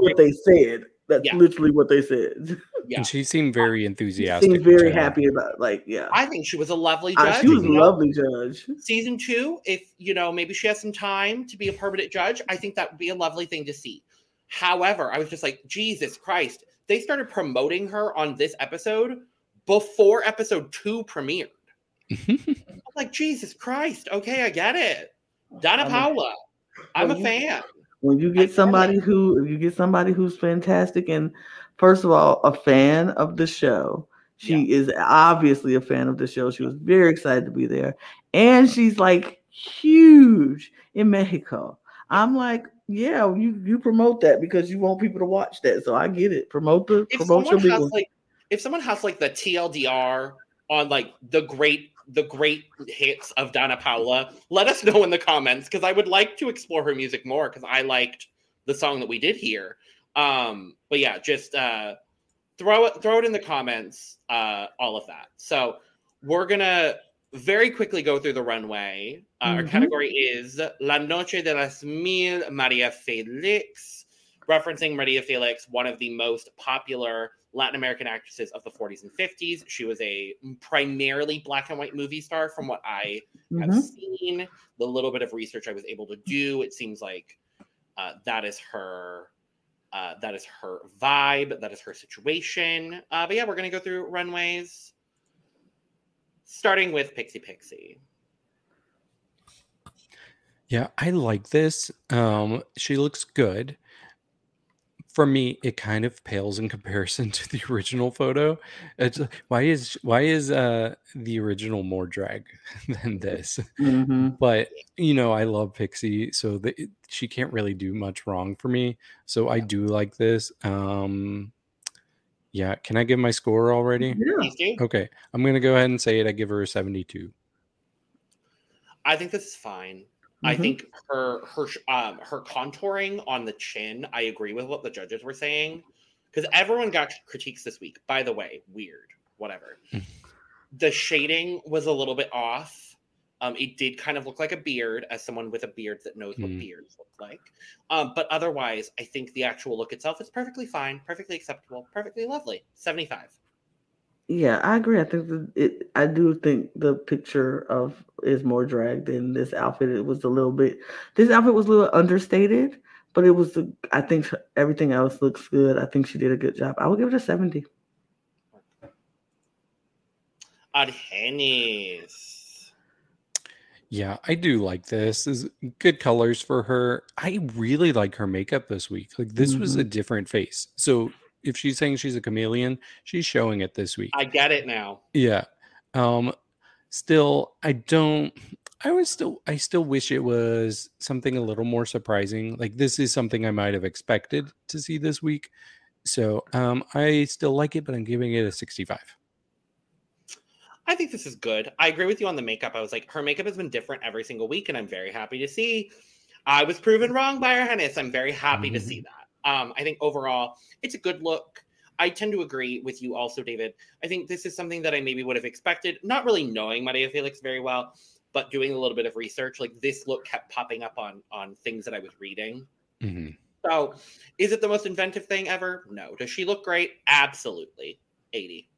what they said. That's literally what they said. Yeah. And she seemed very enthusiastic. She seemed very happy about it. Like, yeah. I think she was a lovely judge. She was a lovely judge. Season 2, if, maybe she has some time to be a permanent judge, I think that would be a lovely thing to see. However, I was just like, Jesus Christ. They started promoting her on this episode before episode 2 premiered. I'm like, Jesus Christ. Okay, I get it. Danna Paola. I'm a fan. When you get somebody who's fantastic, and first of all, a fan of the show. She is obviously a fan of the show. She was very excited to be there. And she's like huge in Mexico. I'm like, yeah, you promote that because you want people to watch that. So I get it. Promote the if someone has like the TLDR on like the great hits of Danna Paola, let us know in the comments, because I would like to explore her music more, because I liked the song that we did hear. But yeah, just throw it in the comments, all of that. So we're going to very quickly go through the runway. Our category is La Noche de las Mil María Félix, referencing María Félix, one of the most popular Latin American actresses of the 40s and 50s. She was a primarily black and white movie star from what I have seen. The little bit of research I was able to do, it seems like that is her vibe. That is her situation. But yeah, we're going to go through runways, starting with Pixie Pixie. Yeah, I like this. She looks good. For me, it kind of pales in comparison to the original photo. It's, why is the original more drag than this? Mm-hmm. But, I love Pixie, so she can't really do much wrong for me. So I do like this. Yeah, can I give my score already? Yeah. Okay, I'm going to go ahead and say it. I give her a 72. I think this is fine. I think her contouring on the chin, I agree with what the judges were saying, because everyone got critiques this week. By the way, weird, whatever. The shading was a little bit off. It did kind of look like a beard, as someone with a beard that knows what beards look like. But otherwise, I think the actual look itself is perfectly fine, perfectly acceptable, perfectly lovely. 75. Yeah, I agree. I think I do think the picture is more drag than this outfit. This outfit was a little understated, but it was. I think everything else looks good. I think she did a good job. I would give it a 70. Argennis. Yeah, I do like this. This is good colors for her. I really like her makeup this week. Like, this was a different face. So if she's saying she's a chameleon, she's showing it this week. I get it now. Yeah. Still, I still wish it was something a little more surprising. Like, this is something I might have expected to see this week. So I still like it, but I'm giving it a 65. I think this is good. I agree with you on the makeup. I was like, her makeup has been different every single week, and I'm very happy to see. I was proven wrong by Argennis. I'm very happy to see that. I think overall, it's a good look. I tend to agree with you also, David. I think this is something that I maybe would have expected, not really knowing María Félix very well, but doing a little bit of research. Like, this look kept popping up on things that I was reading. Mm-hmm. So, is it the most inventive thing ever? No. Does she look great? Absolutely. 80.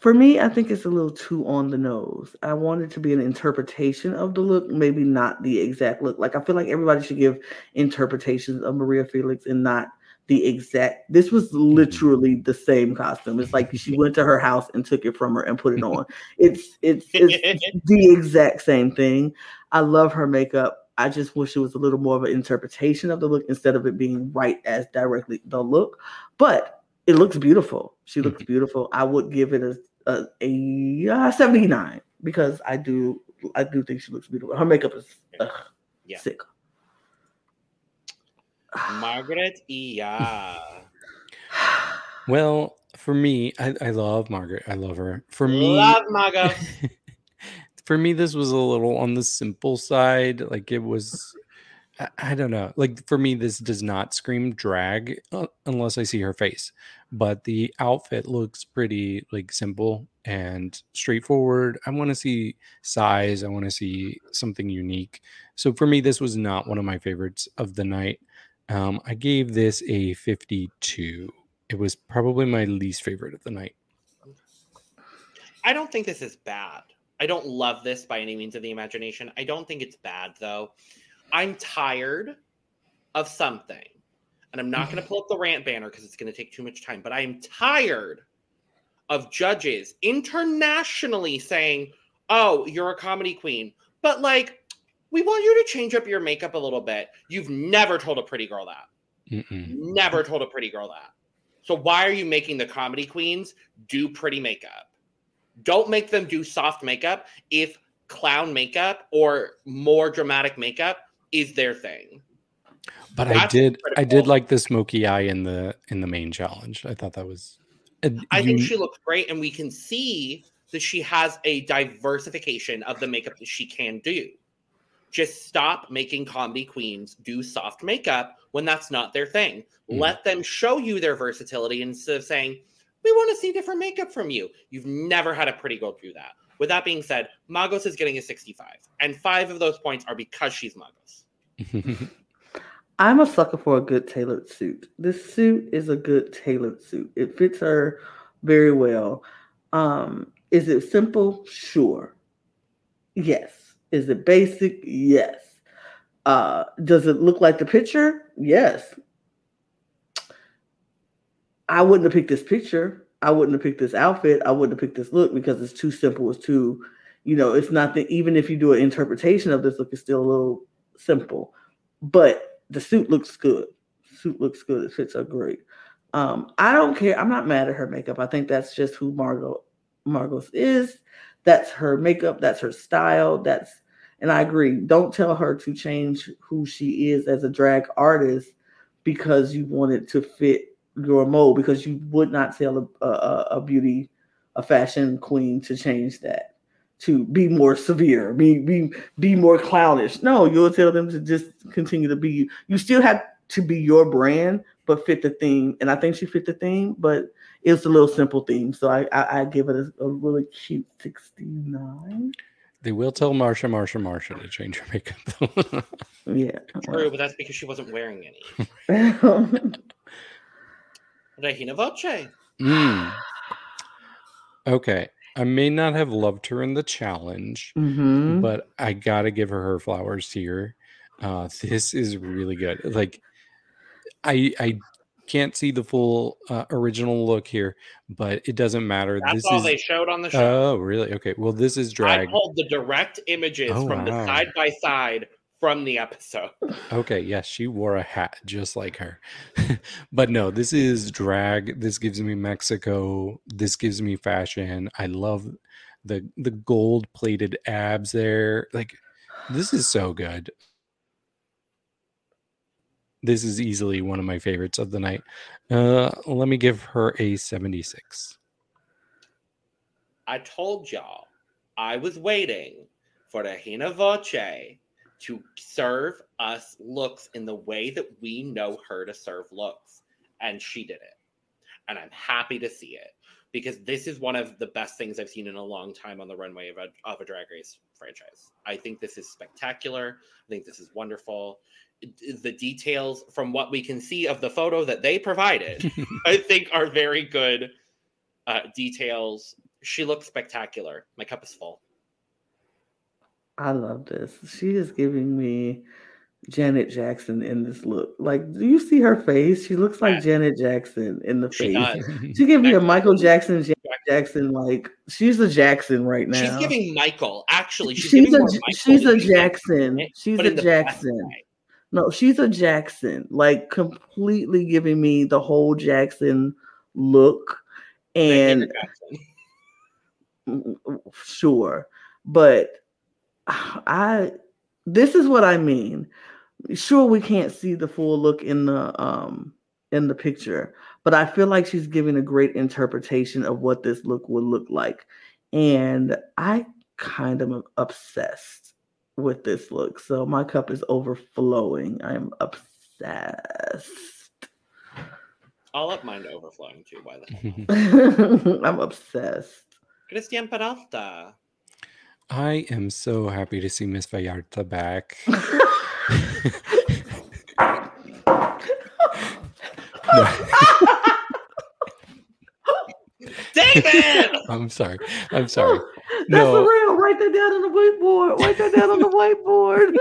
For me, I think it's a little too on the nose. I want it to be an interpretation of the look, maybe not the exact look. Like, I feel like everybody should give interpretations of María Félix and not the exact. This was literally the same costume. It's like she went to her house and took it from her and put it on. It's the exact same thing. I love her makeup. I just wish it was a little more of an interpretation of the look instead of it being right as directly the look. But it looks beautiful. She looks beautiful. I would give it a 79, because I do I do think she looks beautiful. Her makeup is sick. Margaret Y Ya. Well, for me, I love Margaret. I love her. For me, love Margot. For me, this was a little on the simple side. Like it was, I don't know. Like for me, this does not scream drag unless I see her face. But the outfit looks pretty like simple and straightforward. I want to see size. I want to see something unique. So for me, this was not one of my favorites of the night. I gave this a 52. It was probably my least favorite of the night. I don't think this is bad. I don't love this by any means of the imagination. I don't think it's bad, though. I'm tired of something. And I'm not going to pull up the rant banner because it's going to take too much time. But I am tired of judges internationally saying, oh, you're a comedy queen. But, like, we want you to change up your makeup a little bit. You've never told a pretty girl that. Mm-mm. Never told a pretty girl that. So why are you making the comedy queens do pretty makeup? Don't make them do soft makeup if clown makeup or more dramatic makeup is their thing. But I did like the smoky eye in the main challenge. I thought that was. I think she looks great, and we can see that she has a diversification of the makeup that she can do. Just stop making comedy queens do soft makeup when that's not their thing. Mm. Let them show you their versatility instead of saying, we want to see different makeup from you. You've never had a pretty girl do that. With that being said, Magos is getting a 65. And 5 of those points are because she's Magos. I'm a sucker for a good tailored suit. This suit is a good tailored suit. It fits her very well. Is it simple? Sure. Yes. Is it basic? Yes. Does it look like the picture? Yes. I wouldn't have picked this picture. I wouldn't have picked this outfit. I wouldn't have picked this look because it's too simple. It's too, it's not that even if you do an interpretation of this look, it's still a little simple. But the suit looks good. The suit looks good. It fits her great. I don't care. I'm not mad at her makeup. I think that's just who Margos is. That's her makeup. That's her style. And I agree. Don't tell her to change who she is as a drag artist because you want it to fit your mold, because you would not tell a fashion queen to change that, to be more severe, be more clownish. No, you'll tell them to just continue to be you. You still have to be your brand, but fit the theme. And I think she fit the theme, but it's a little simple theme. So I give it a really cute 69. They will tell Marsha to change her makeup. Yeah. True, but that's because she wasn't wearing any. Regina Voce. Mm. Okay. I may not have loved her in the challenge, but I got to give her flowers here. This is really good. Like, I can't see the full original look here, but it doesn't matter. That's all they showed on the show. Oh, really? Okay. Well, this is drag. I pulled the direct images from the side-by-side from the episode. Okay, yes, she wore a hat just like her. But no, this is drag. This gives me Mexico. This gives me fashion. I love the gold-plated abs there. Like, this is so good. This is easily one of my favorites of the night. Let me give her a 76. I told y'all I was waiting for Regina Voce to serve us looks in the way that we know her to serve looks. And she did it. And I'm happy to see it, because this is one of the best things I've seen in a long time on the runway of a Drag Race franchise. I think this is spectacular. I think this is wonderful. The details from what we can see of the photo that they provided, I think are very good details. She looks spectacular. My cup is full. I love this. She is giving me Janet Jackson in this look. Like, do you see her face? She looks like Janet Jackson in the face. Does. She gave me a Michael Jackson, Janet Jackson, like, she's a Jackson right now. She's giving Michael, actually. She's a Jackson. She's a Jackson. No, she's a Jackson. Like, completely giving me the whole Jackson look. And Jackson. Sure. But This is what I mean. Sure, we can't see the full look in the picture, but I feel like she's giving a great interpretation of what this look would look like. And I kind of am obsessed with this look. So my cup is overflowing. I'm obsessed. I'll let mine overflowing too, by the way. I'm obsessed. Cristian Peralta. I am so happy to see Miss Vallarta back. David! I'm sorry. That's no. Real. Write that down on the whiteboard.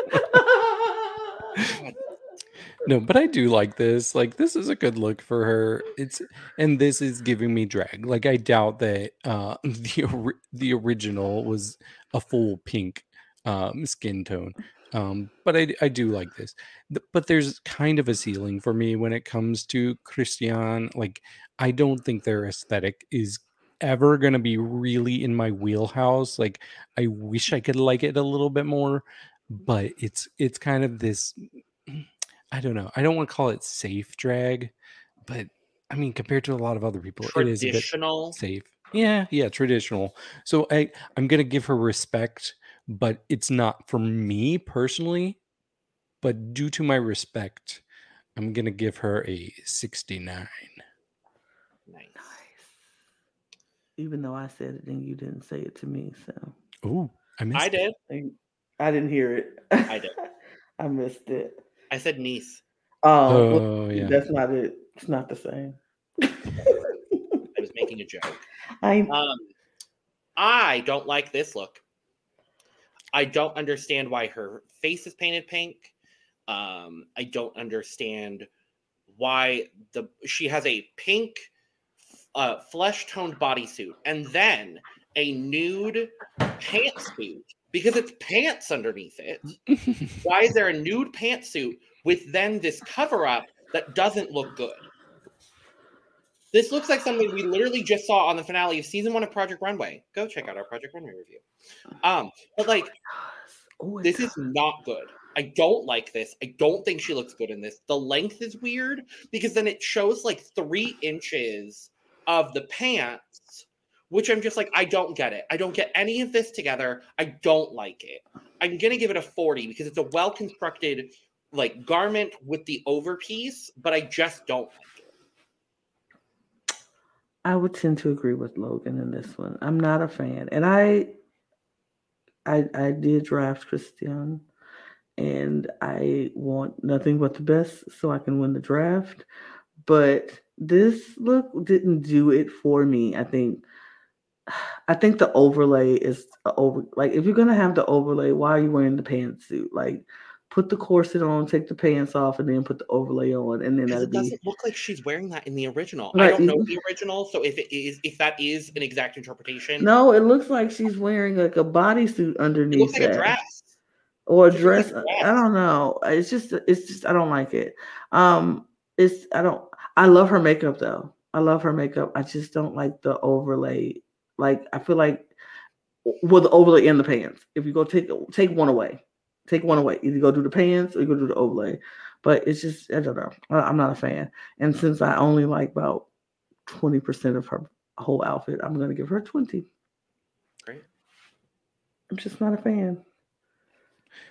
No, but I do like this. Like, this is a good look for her. And this is giving me drag. Like, I doubt that the original was a full pink skin tone. But I do like this. But there's kind of a ceiling for me when it comes to Cristian. Like, I don't think their aesthetic is ever going to be really in my wheelhouse. Like, I wish I could like it a little bit more, but it's kind of this... I don't know. I don't want to call it safe drag, but I mean, compared to a lot of other people, it is a bit safe. Yeah, traditional. So I'm going to give her respect, but it's not for me personally. But due to my respect, I'm going to give her a 69. Nice. Even though I said it and you didn't say it to me, so. Oh, I missed it. Did. I didn't hear it. I did. I missed it. I said niece. Oh, well, yeah. That's not it. It's not the same. I was making a joke. I don't like this look. I don't understand why her face is painted pink. I don't understand why she has a pink flesh-toned bodysuit and then a nude pantsuit. Because it's pants underneath it. Why is there a nude pantsuit with then this cover-up that doesn't look good? This looks like something we literally just saw on the finale of season 1 of Project Runway. Go check out our Project Runway review. But like, this is not good. I don't like this. I don't think she looks good in this. The length is weird because then it shows like 3 inches of the pants, which I'm just like, I don't get it. I don't get any of this together. I don't like it. I'm going to give it a 40 because it's a well-constructed like garment with the overpiece, but I just don't like it. I would tend to agree with Logan in this one. I'm not a fan. And I did draft Cristian, and I want nothing but the best so I can win the draft. But this look didn't do it for me, I think. I think the overlay is over. Like, if you're going to have the overlay, why are you wearing the pantsuit? Like, put the corset on, take the pants off, and then put the overlay on. And then it doesn't look like she's wearing that in the original. Right. I don't know the original, so if that is an exact interpretation. No, it looks like she's wearing like a bodysuit underneath. It looks like a dress. Or a dress. I don't know. It's just, I don't like it. I love her makeup though. I love her makeup. I just don't like the overlay. Like, I feel like with the overlay and the pants, if you go take one away, either go do the pants or you go do the overlay. But it's just, I don't know. I'm not a fan. And since I only like about 20% of her whole outfit, I'm going to give her 20. Great. I'm just not a fan.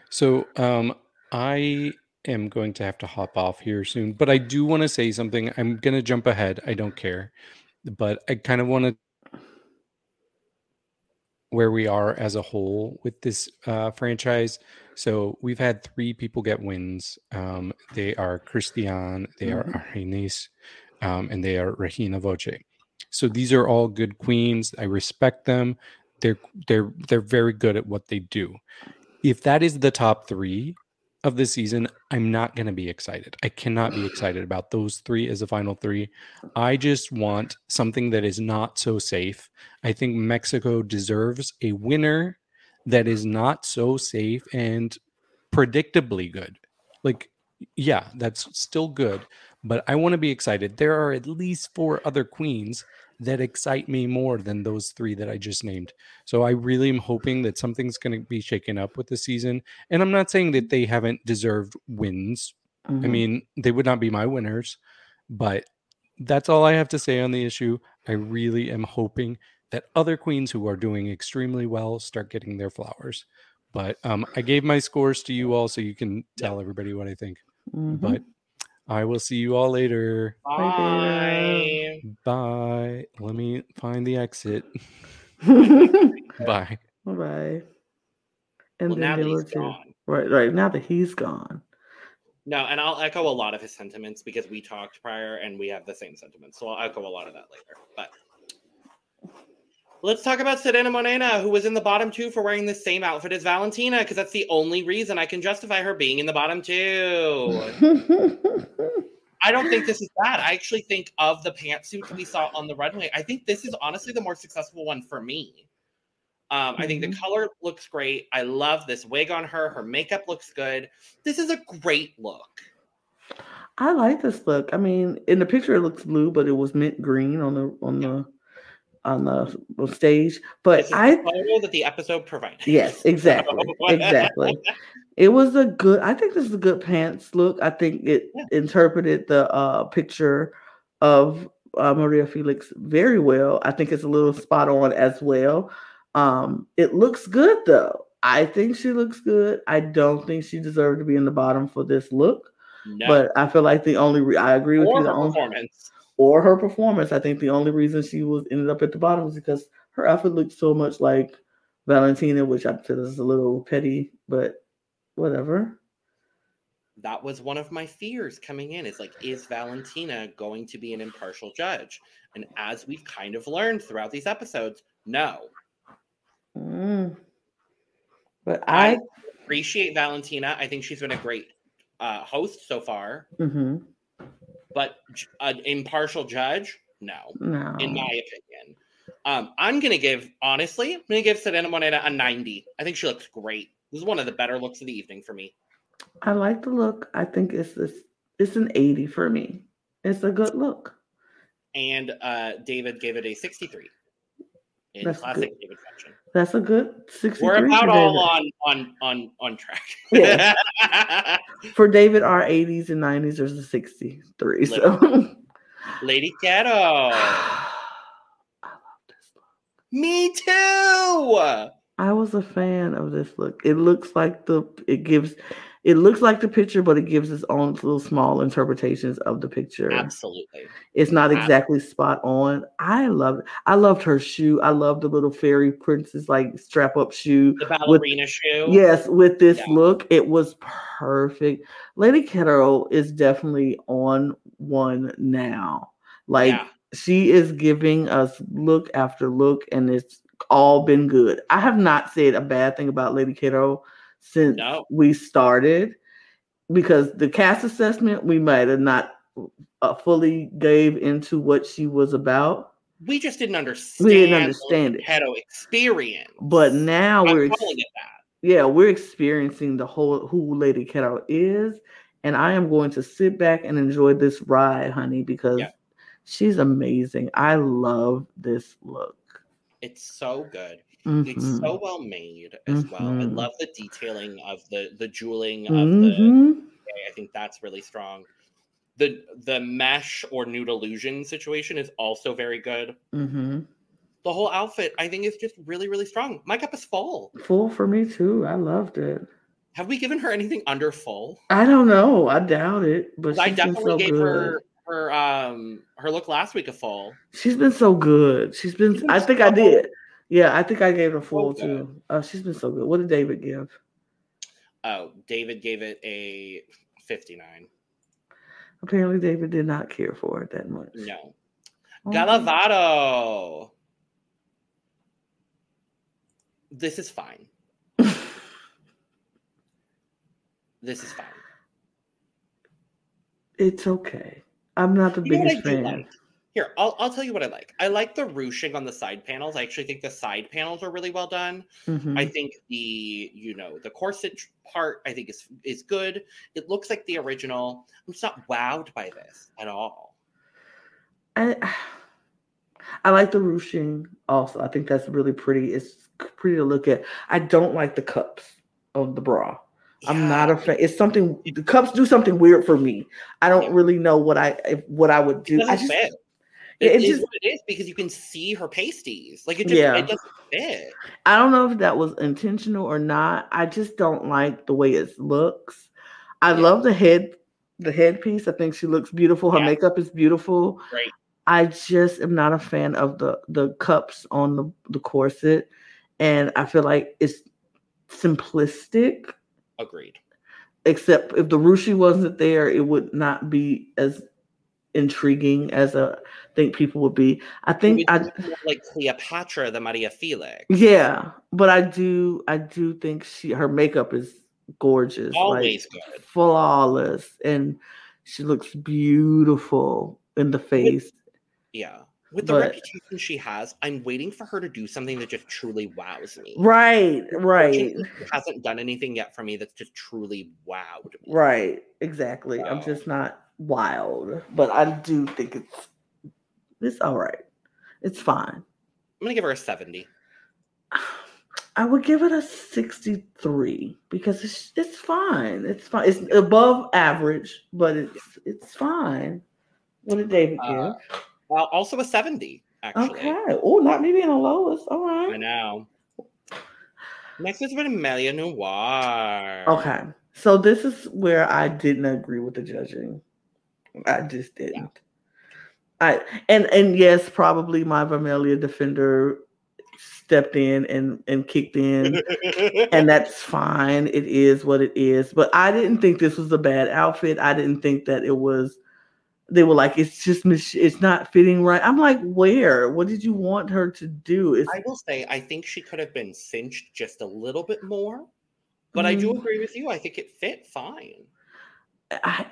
So I am going to have to hop off here soon, but I do want to say something. I'm going to jump ahead. I don't care, but I kind of want to where we are as a whole with this franchise. So we've had 3 people get wins. They are Cristian, they are Argennis, and they are Regina Voce. So these are all good queens. I respect them. They're very good at what they do. If that is the top 3 of the season, I'm not going to be excited. I cannot be excited about those 3 as the final 3. I just want something that is not so safe. I think Mexico deserves a winner that is not so safe and predictably good. Like, yeah, that's still good, but I want to be excited. There are at least 4 other queens that excite me more than those 3 that I just named. So I really am hoping that something's going to be shaken up with the season. And I'm not saying that they haven't deserved wins. Mm-hmm. I mean, they would not be my winners, but that's all I have to say on the issue. I really am hoping that other queens who are doing extremely well start getting their flowers. But I gave my scores to you all so you can tell everybody what I think. Mm-hmm. But I will see you all later. Bye. Bye. Let me find the exit. Bye. Bye. And well, then now that he's gone. Right. Now that he's gone. No, and I'll echo a lot of his sentiments because we talked prior and we have the same sentiments. So I'll echo a lot of that later. But let's talk about Serena Morena, who was in the bottom 2 for wearing the same outfit as Valentina, because that's the only reason I can justify her being in the bottom 2. I don't think this is bad. I actually think of the pantsuits we saw on the runway, I think this is honestly the more successful one for me. I think the color looks great. I love this wig on her. Her makeup looks good. This is a great look. I like this look. I mean, in the picture it looks blue, but it was mint green on the stage, but I know that the episode provided. Yes, exactly. It was a good. I think this is a good pants look. I think it interpreted the picture of María Félix very well. I think it's a little spot on as well. It looks good though. I think she looks good. I don't think she deserved to be in the bottom for this look. No. But I feel like I agree with you. Or her performance. I think the only reason she ended up at the bottom was because her outfit looked so much like Valentina, which I feel is a little petty, but whatever. That was one of my fears coming in. It's like, is Valentina going to be an impartial judge? And as we've kind of learned throughout these episodes, no. But I appreciate Valentina. I think she's been a great host so far. Mm-hmm. But an impartial judge? No, in my opinion. I'm going to give Serena Morena a 90. I think she looks great. This is one of the better looks of the evening for me. I like the look. I think it's an 80 for me. It's a good look. And David gave it a 63. In That's classic good. David fashion. That's a good 63. We're about all on track. Yeah. For David, our 80s and 90s, there's a 63. So, Lady Kero. I love this look. Me too. I was a fan of this look. It looks like the picture, but it gives its own little small interpretations of the picture. Absolutely. It's not exactly spot on. I loved her shoe. I loved the little fairy princess, like strap-up shoe. The ballerina shoe. Yes, with this look. It was perfect. Lady Kero is definitely on one now. Like, she is giving us look after look, and it's all been good. I have not said a bad thing about Lady Kero since we started, because the cast assessment, we might have not fully gave into what she was about. We just didn't understand. We didn't understand it. Had an experience, but now we're calling it that. Yeah, we're experiencing the whole who Lady Kero is, and I am going to sit back and enjoy this ride, honey, because she's amazing. I love this look. It's so good. Mm-hmm. It's so well made as well. I love the detailing of the jeweling of the. I think that's really strong. The mesh or nude illusion situation is also very good. Mm-hmm. The whole outfit, I think, is just really, really strong. Makeup is full. Full for me too. I loved it. Have we given her anything under full? I don't know. I doubt it. But I definitely gave her her look last week a full. She's been so good. Yeah, I think I gave her full too. She's been so good. What did David give? Oh, David gave it a 59. Apparently, David did not care for it that much. No. Oh. Gala Varo. This is fine. It's okay. I'm not the biggest fan. Here, I'll tell you what I like. I like the ruching on the side panels. I actually think the side panels are really well done. Mm-hmm. I think the, you know, the corset part, I think is good. It looks like the original. I'm just not wowed by this at all. I like the ruching also. I think that's really pretty. It's pretty to look at. I don't like the cups of the bra. Yeah. I'm not a fan. It's something, the cups do something weird for me. I don't really know what I would do. I just fit. It is what it is because you can see her pasties. Like, it just it doesn't fit. I don't know if that was intentional or not. I just don't like the way it looks. I love the headpiece. I think she looks beautiful. Her makeup is beautiful. Right. I just am not a fan of the cups on the corset. And I feel like it's simplistic. Agreed. Except if the ruching wasn't there, it would not be as intriguing as I think people would be. I think I like Cleopatra, the María Félix. Yeah, but I do think her makeup is gorgeous, always like, good, flawless, and she looks beautiful in the face. With the reputation she has, I'm waiting for her to do something that just truly wows me. Right. She hasn't done anything yet for me that's just truly wowed me. Right, exactly. So. I'm just not wild, but I do think it's all right. It's fine. I'm going to give her a 70. I would give it a 63 because it's fine. It's fine. It's above average, but it's fine. What did David give? Well, also a 70, actually. Okay. Oh, not me being the lowest. All right. I know. Next is Vermelha Noir. Okay. So this is where I didn't agree with the judging. I just didn't. Yeah. And yes, probably my Vermelha defender stepped in and kicked in. And that's fine. It is what it is. But I didn't think this was a bad outfit. I didn't think that it was... They were like, it's just, it's not fitting right. I'm like, where? What did you want her to do? I will say, I think she could have been cinched just a little bit more. But I do agree with you. I think it fit fine.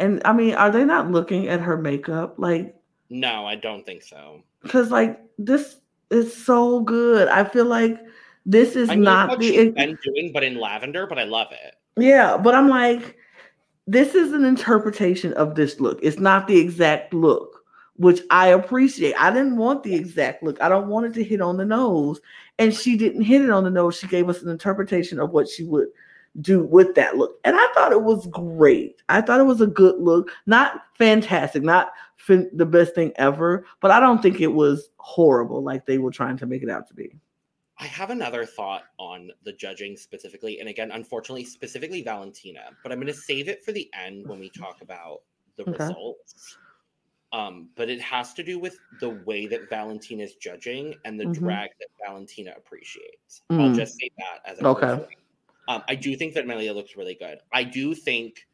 And I mean, are they not looking at her makeup? Like, no, I don't think so. Because like, this is so good. I feel like this is not she's been doing, but in lavender, but I love it. Yeah, but I'm like... This is an interpretation of this look. It's not the exact look, which I appreciate. I didn't want the exact look. I don't want it to hit on the nose. And she didn't hit it on the nose. She gave us an interpretation of what she would do with that look. And I thought it was great. I thought it was a good look. Not fantastic, not the best thing ever, but I don't think it was horrible like they were trying to make it out to be. I have another thought on the judging specifically, and again, unfortunately, specifically Valentina, but I'm going to save it for the end when we talk about the results. But it has to do with the way that Valentina's judging and the drag that Valentina appreciates. I'll just say that as a person. I do think that Melia looks really good. I do think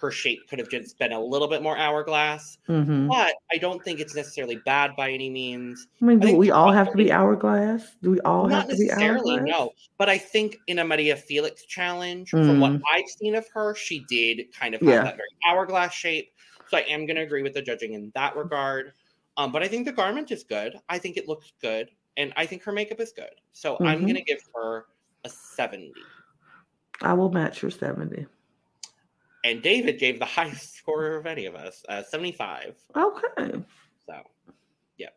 her shape could have just been a little bit more hourglass, but I don't think it's necessarily bad by any means. I mean, do we all have to be hourglass? Do we all have to be hourglass? Not necessarily, no. But I think in a María Félix challenge, from what I've seen of her, she did kind of have that very hourglass shape. So I am going to agree with the judging in that regard. But I think the garment is good. I think it looks good. And I think her makeup is good. So I'm going to give her a 70. I will match your 70. And David gave the highest score of any of us, 75. Okay. So, yeah.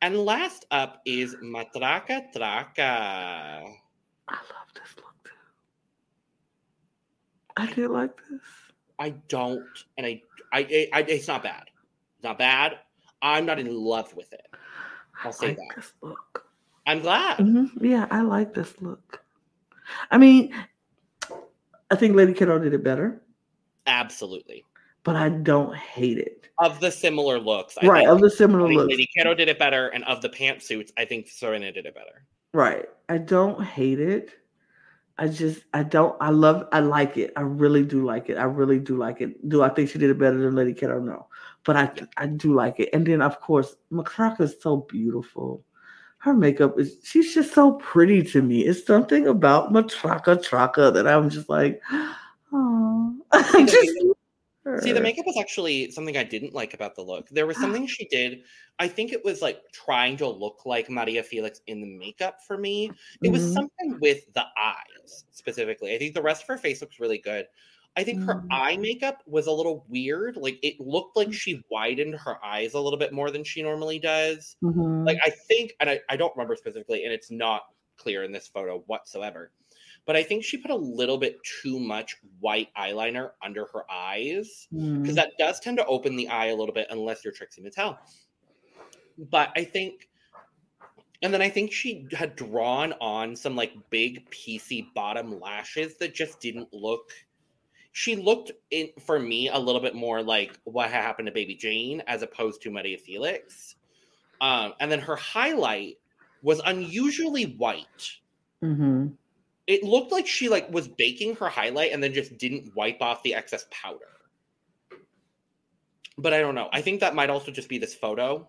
And last up is Matraka Traka. I love this look, too. I do like this. I don't. And I it's not bad. It's not bad. I'm not in love with it. I'll say that. I like this look. I'm glad. Yeah, I like this look. I mean... I think Lady Kero did it better. Absolutely. But I don't hate it. Of the similar looks. I think Lady Kero did it better. And of the pantsuits, I think Serena did it better. Right. I don't hate it. I like it. I really do like it. Do I think she did it better than Lady Kero? No. But I do like it. And then, of course, Matraka is so beautiful. Her makeup she's just so pretty to me. It's something about Matraka Traka that I'm just like, oh. I just See, the makeup was actually something I didn't like about the look. There was something she did. I think it was like trying to look like María Félix in the makeup for me. It was something with the eyes specifically. I think the rest of her face looks really good. I think her eye makeup was a little weird. Like, it looked like she widened her eyes a little bit more than she normally does. Like, I think, and I don't remember specifically, and it's not clear in this photo whatsoever, but I think she put a little bit too much white eyeliner under her eyes, because that does tend to open the eye a little bit, unless you're Trixie Mattel. But I think, and then I think she had drawn on some, like, big, piecey bottom lashes that just didn't look... She looked, in, for me, a little bit more like what happened to Baby Jane as opposed to María Félix. And then her highlight was unusually white. It looked like she, like, was baking her highlight and then just didn't wipe off the excess powder. But I don't know. I think that might also just be this photo.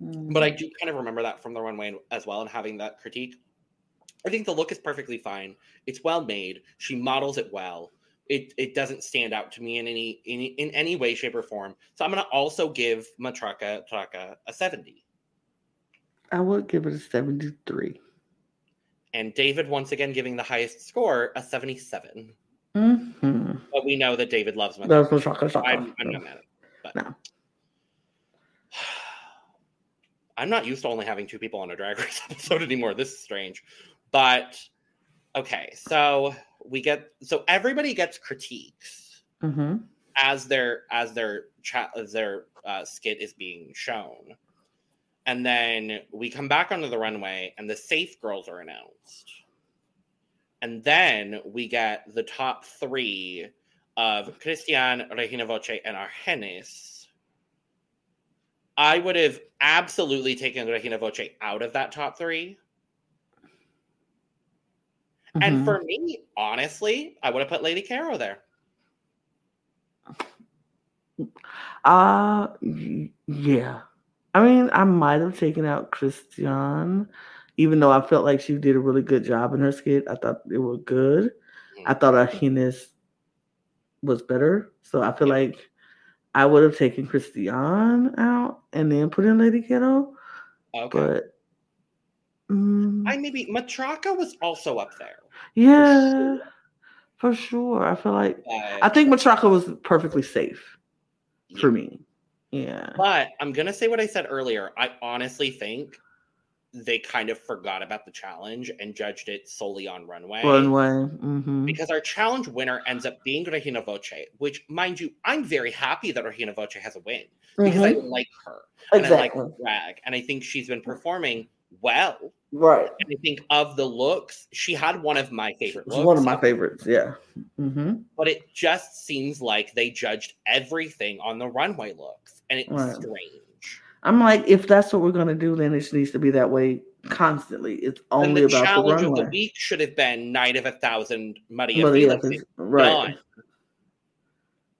But I do kind of remember that from the runway as well and having that critique. I think the look is perfectly fine. It's well made. She models it well. It doesn't stand out to me in any way, shape, or form. So I'm going to also give Matraka a 70. I would give it a 73. And David, once again, giving the highest score, a 77. But we know that David loves Matraka. I'm not mad at it. But. No. I'm not used to only having two people on a Drag Race episode anymore. This is strange. But... Okay, so everybody gets critiques as their skit is being shown, and then we come back onto the runway and the safe girls are announced, and then we get the top three of Cristian, Regina Voce, and Argennis. I would have absolutely taken Regina Voce out of that top three. And for me, honestly, I would have put Lady Kero there. Yeah. I mean, I might have taken out Cristian, even though I felt like she did a really good job in her skit. I thought it was good. I thought Argennis was better. So I feel like I would have taken Cristian out and then put in Lady Kero. Okay. But... Matraka was also up there. Yeah, for sure. I feel like I think Matraka was perfectly safe for me. Yeah, but I'm gonna say what I said earlier. I honestly think they kind of forgot about the challenge and judged it solely on runway. Because our challenge winner ends up being Regina Voce, which, mind you, I'm very happy that Regina Voce has a win because I like her and I like her drag, and I think she's been performing well. Right. And I think of the looks, she had one of my favorite looks. One of my favorites, yeah. But it just seems like they judged everything on the runway looks, and it's strange. I'm like, if that's what we're going to do, then it needs to be that way constantly. It's only about the runway. The challenge of the week should have been Night of 1,000 María Félix. Right.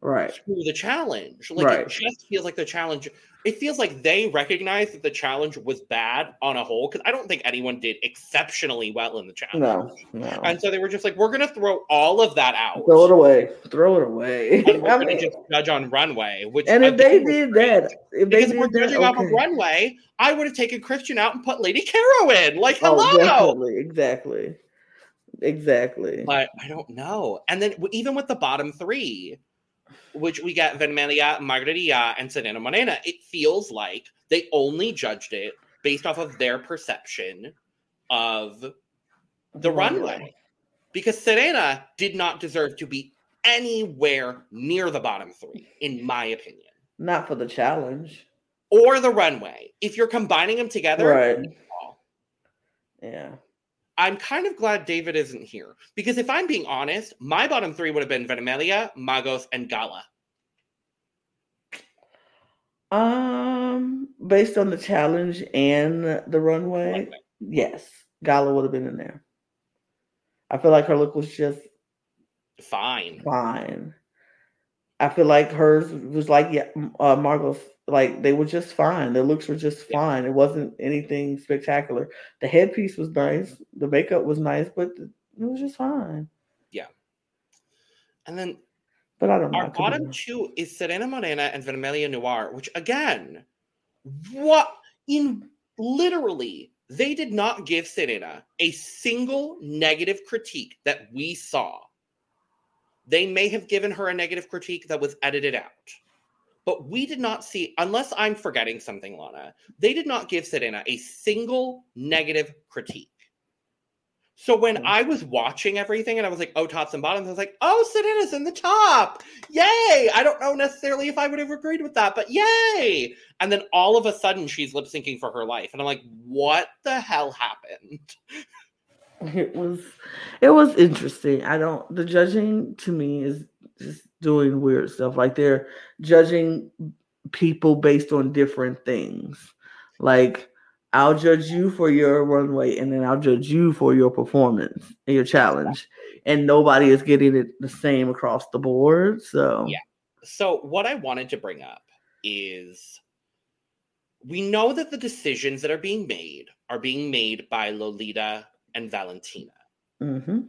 Right. Through the challenge. Like, it just feels like the challenge... It feels like they recognized that the challenge was bad on a whole, because I don't think anyone did exceptionally well in the challenge. No. And so they were just like, we're going to throw all of that out. Throw it away. And we're going to just judge on runway. If they did that, because we're judging off of runway, I would have taken Cristian out and put Lady Kero in. Like, hello! Definitely. Exactly. But I don't know. And then even with the bottom three... which we get Vermelha, Margaret Y Ya, and Serena Morena. It feels like they only judged it based off of their perception of the runway. Because Serena did not deserve to be anywhere near the bottom three, in my opinion. Not for the challenge. Or the runway. If you're combining them together. Right. Yeah. I'm kind of glad David isn't here, because if I'm being honest, my bottom three would have been Vermelha, Magos, and Gala. Based on the challenge and the runway, yes, Gala would have been in there. I feel like her look was just fine. I feel like hers was like Margot's. Like, they were just fine. Their looks were just fine. It wasn't anything spectacular. The headpiece was nice. The makeup was nice, but it was just fine. Yeah. And then But I don't know. Our bottom two is Serena Morena and Vermelha Noir, which again, what in literally, they did not give Serena a single negative critique that we saw. They may have given her a negative critique that was edited out. But we did not see, unless I'm forgetting something, Lana, they did not give Serena a single negative critique. So when I was watching everything and I was like, oh, tops and bottoms, I was like, oh, Serena's in the top. Yay. I don't know necessarily if I would have agreed with that, but yay. And then all of a sudden she's lip syncing for her life. And I'm like, what the hell happened? It was interesting. The judging to me is just doing weird stuff. Like they're judging people based on different things. Like I'll judge you for your runway and then I'll judge you for your performance and your challenge. And nobody is getting it the same across the board. So yeah. So what I wanted to bring up is we know that the decisions that are being made by Lolita and Valentina. Mm-hmm.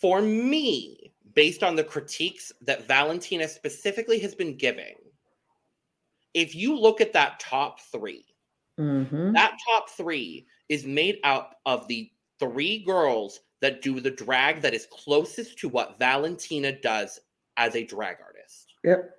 For me, based on the critiques that Valentina specifically has been giving, if you look at that top three, mm-hmm. that top three is made out of the three girls that do the drag that is closest to what Valentina does as a drag artist. Yep.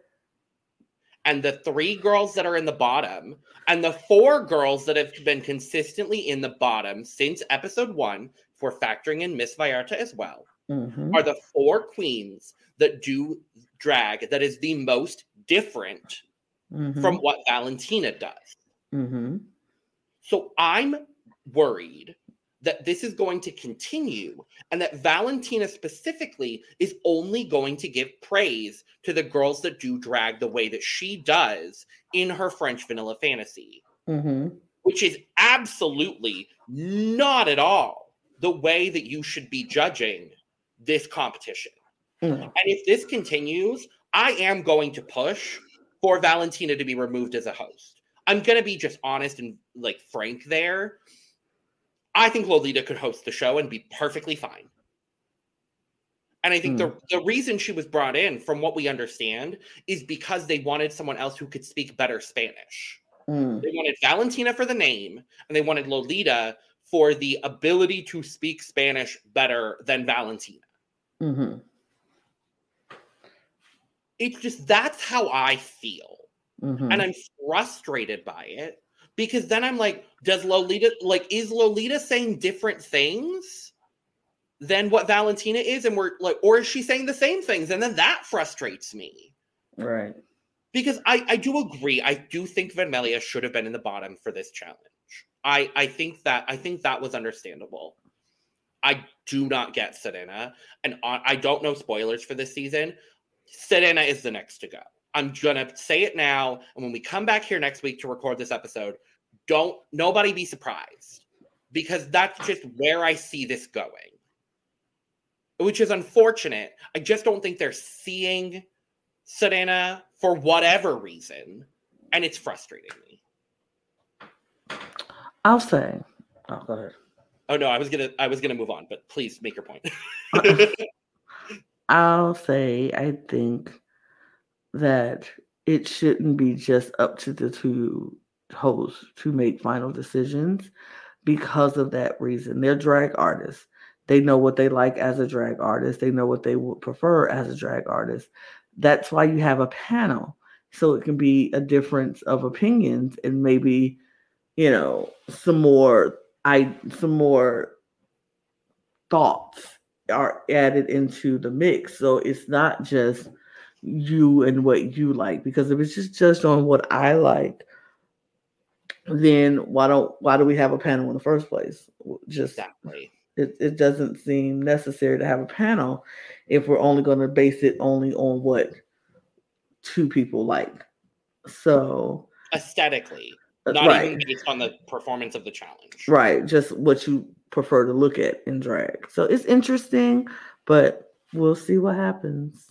And the three girls that are in the bottom, and the four girls that have been consistently in the bottom since episode one, if we're factoring in Miss Vallarta as well, mm-hmm. are the four queens that do drag that is the most different mm-hmm. from what Valentina does. Mm-hmm. So I'm worried that this is going to continue and that Valentina specifically is only going to give praise to the girls that do drag the way that she does in her French Vanilla Fantasy, mm-hmm. which is absolutely not at all the way that you should be judging this competition. Mm-hmm. And if this continues, I am going to push for Valentina to be removed as a host. I'm going to be just honest and like frank there. I think Lolita could host the show and be perfectly fine. And I think the reason she was brought in, from what we understand, is because they wanted someone else who could speak better Spanish. Mm. They wanted Valentina for the name, and they wanted Lolita for the ability to speak Spanish better than Valentina. Mm-hmm. It's just, that's how I feel. Mm-hmm. And I'm frustrated by it. Because then I'm like, is Lolita saying different things than what Valentina is? And we're like, or is she saying the same things? And then that frustrates me. Right. Because I do agree. I do think Vermelha should have been in the bottom for this challenge. I think that was understandable. I do not get Serena. And I don't know spoilers for this season. Serena is the next to go. I'm going to say it now. And when we come back here next week to record this episode, nobody be surprised, because that's just where I see this going, which is unfortunate. I just don't think they're seeing Serena for whatever reason. And it's frustrating me. I'll say, oh, go ahead. Oh no, I was going to move on, but please make your point. I'll say, I think that it shouldn't be just up to the two hosts to make final decisions because of that reason. They're drag artists. They know what they like as a drag artist. They know what they would prefer as a drag artist. That's why you have a panel. So it can be a difference of opinions and maybe, you know, some more thoughts are added into the mix. So it's not just you and what you like, because if it's just judged on what I like, then why do we have a panel in the first place? Just exactly. It doesn't seem necessary to have a panel if we're only going to base it only on what two people like. So aesthetically, not right. even based on the performance of the challenge. Right, just what you prefer to look at in drag. So it's interesting, but we'll see what happens.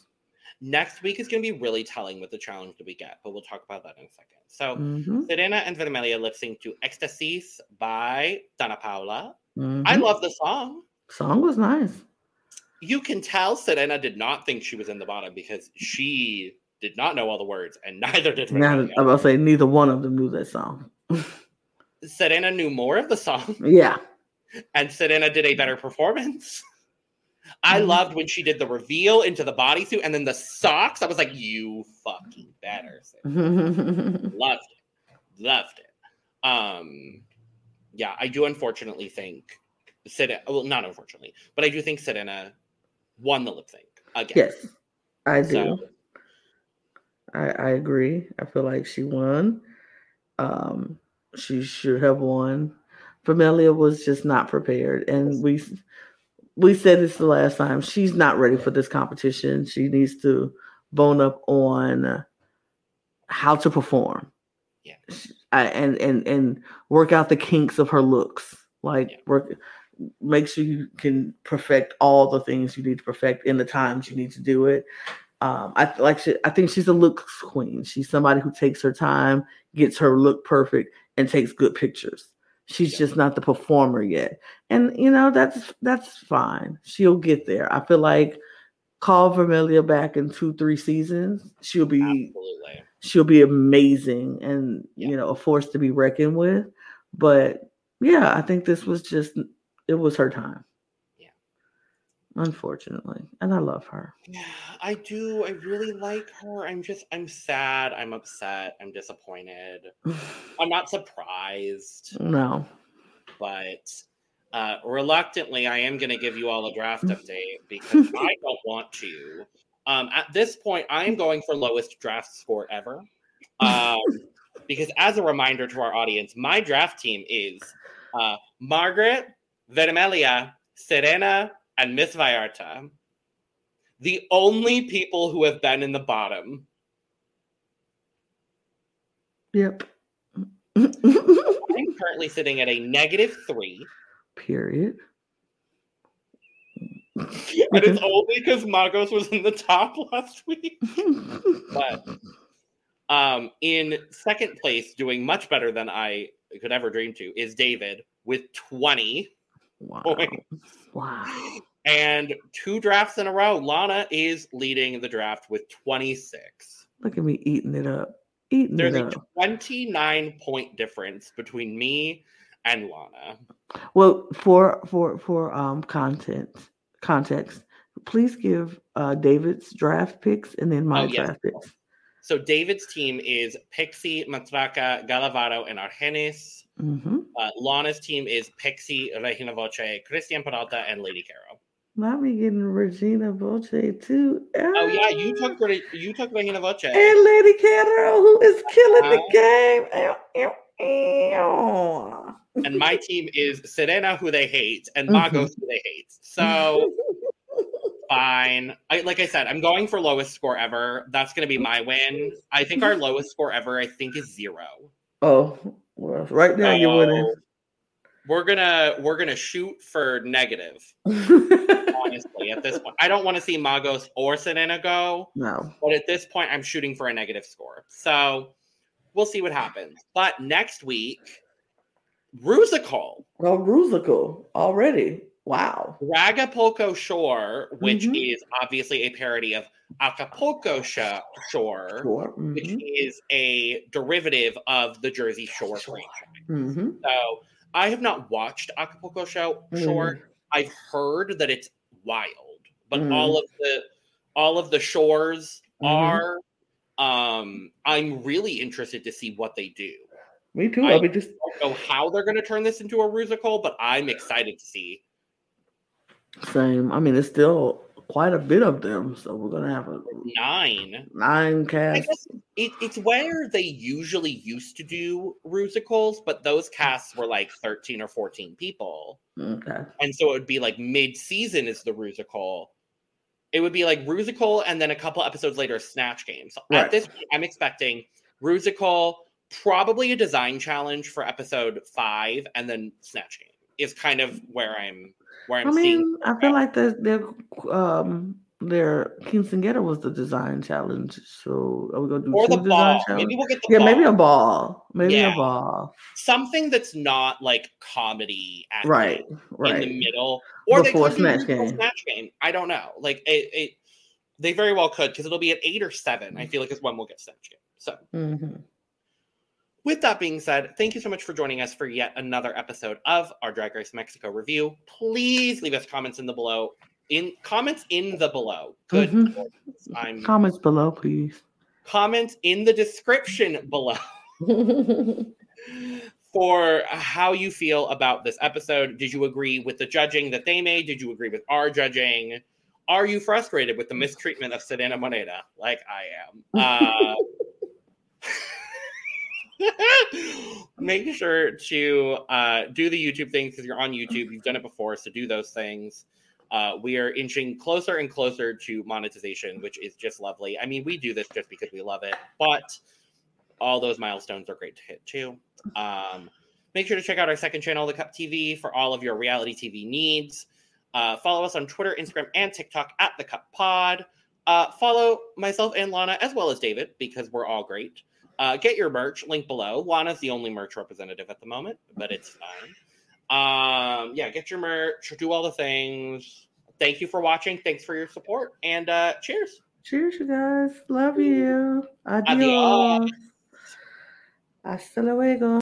Next week is going to be really telling with the challenge that we get, but we'll talk about that in a second. So, Serena and Vermelha lip sync to Ecstasis by Danna Paola. Mm-hmm. I love the song. Song was nice. You can tell Serena did not think she was in the bottom because she did not know all the words, and neither did Regina. I'm about to say, neither one of them knew that song. Serena knew more of the song. Yeah. And Serena did a better performance. I loved when she did the reveal into the bodysuit and then the socks. I was like, you fucking better, Serena. Loved it. Loved it. Yeah, I do unfortunately think Serena, well, not unfortunately, but I do think Serena won the lip sync again. Yes, I do. So, I agree. I feel like she won. She should have won. Vermelha was just not prepared. And we said this the last time. She's not ready for this competition. She needs to bone up on how to perform. Yeah. And work out the kinks of her looks. Like, yeah. Make sure you can perfect all the things you need to perfect in the times you need to do it. I think she's a looks queen. She's somebody who takes her time, gets her look perfect, and takes good pictures. She's just not the performer yet. And, you know, that's fine. She'll get there. I feel like call Vermelha back in 2-3 seasons. She'll be amazing and, you know, a force to be reckoned with. But, yeah, I think this was just, it was her time. Unfortunately. And I love her. Yeah, I do. I really like her. I'm sad. I'm upset. I'm disappointed. I'm not surprised. No. But reluctantly, I am going to give you all a draft update because I don't want to. At this point, I'm going for lowest draft score ever. Because as a reminder to our audience, my draft team is Margaret, Vermelha, Serena, and Miss Vallarta, the only people who have been in the bottom. Yep. I'm currently sitting at a -3. Period. And it's only because Magos was in the top last week. But in second place, doing much better than I could ever dream to, is David with 20 points. Wow. And 2 drafts in a row, Lana is leading the draft with 26. Look at me eating it up. There's a 29-point difference between me and Lana. Well, for context, please give David's draft picks and then my draft picks. So David's team is Pixie, Matraka, Gala Varo, and Argennis. Mm-hmm. Lana's team is Pixie, Regina Voce, Cristian Peralta, and Lady Kero. Mommy getting Regina Voce too. Oh yeah, you took Regina Voce and Lady Kero, who is killing the game. And my team is Serena, who they hate, and Magos, who they hate. So fine. Like I said, I'm going for lowest score ever. That's going to be my win. I think our lowest score ever, is 0. Oh. Well, right now you're winning. We're gonna shoot for negative. Honestly, at this point, I don't want to see Magos or Serena go. No, but at this point, I'm shooting for a negative score. So we'll see what happens. But next week, Rusical. Well, Rusical already. Wow. Ragapulco Shore, which is obviously a parody of Acapulco Shore, which is a derivative of the Jersey Shore franchise. Mm-hmm. So I have not watched Acapulco Shore. I've heard that it's wild, but all of the shores are. I'm really interested to see what they do. Me too. I just don't know how they're going to turn this into a musical, but I'm excited to see. Same. I mean, it's still quite a bit of them, so we're gonna have a 9 casts. I guess it's where they usually used to do Rusicles, but those casts were like 13 or 14 people. Okay. And so it would be like mid-season is the Rusical. It would be like Rusical, and then a couple episodes later, Snatch Game. So at this point, I'm expecting Rusical, probably a design challenge for episode 5, and then Snatch Game is kind of where I'm seeing. I feel like they're their quinceañera was the design challenge. So are we gonna do or two the ball? Challenges? Maybe we'll get the ball. Yeah, maybe a ball. Maybe a ball. Something that's not like comedy acting in the middle or before they could Snatch Game. Snatch Game. I don't know. Like it they very well could because it'll be at 8 or 7. I feel like it's when we'll get Snatch Game. So. Mm-hmm. With that being said, thank you so much for joining us for yet another episode of our Drag Race Mexico review. Please leave us comments in the below. Good. Mm-hmm. Comments below, please. Comments in the description below for how you feel about this episode. Did you agree with the judging that they made? Did you agree with our judging? Are you frustrated with the mistreatment of Serena Morena, like I am? Make sure to do the YouTube things because you're on YouTube. You've done it before, so do those things. We are inching closer and closer to monetization, which is just lovely. I mean, we do this just because we love it, but all those milestones are great to hit too. Make sure to check out our second channel, The Cup TV, for all of your reality TV needs. Follow us on Twitter, Instagram, and TikTok at The Cup Pod. Follow myself and Lana, as well as David, because we're all great. Get your merch, link below. Lana's the only merch representative at the moment, but it's fine. Get your merch, do all the things. Thank you for watching. Thanks for your support. And cheers. Cheers, you guys. Love you. Adios. Hasta luego.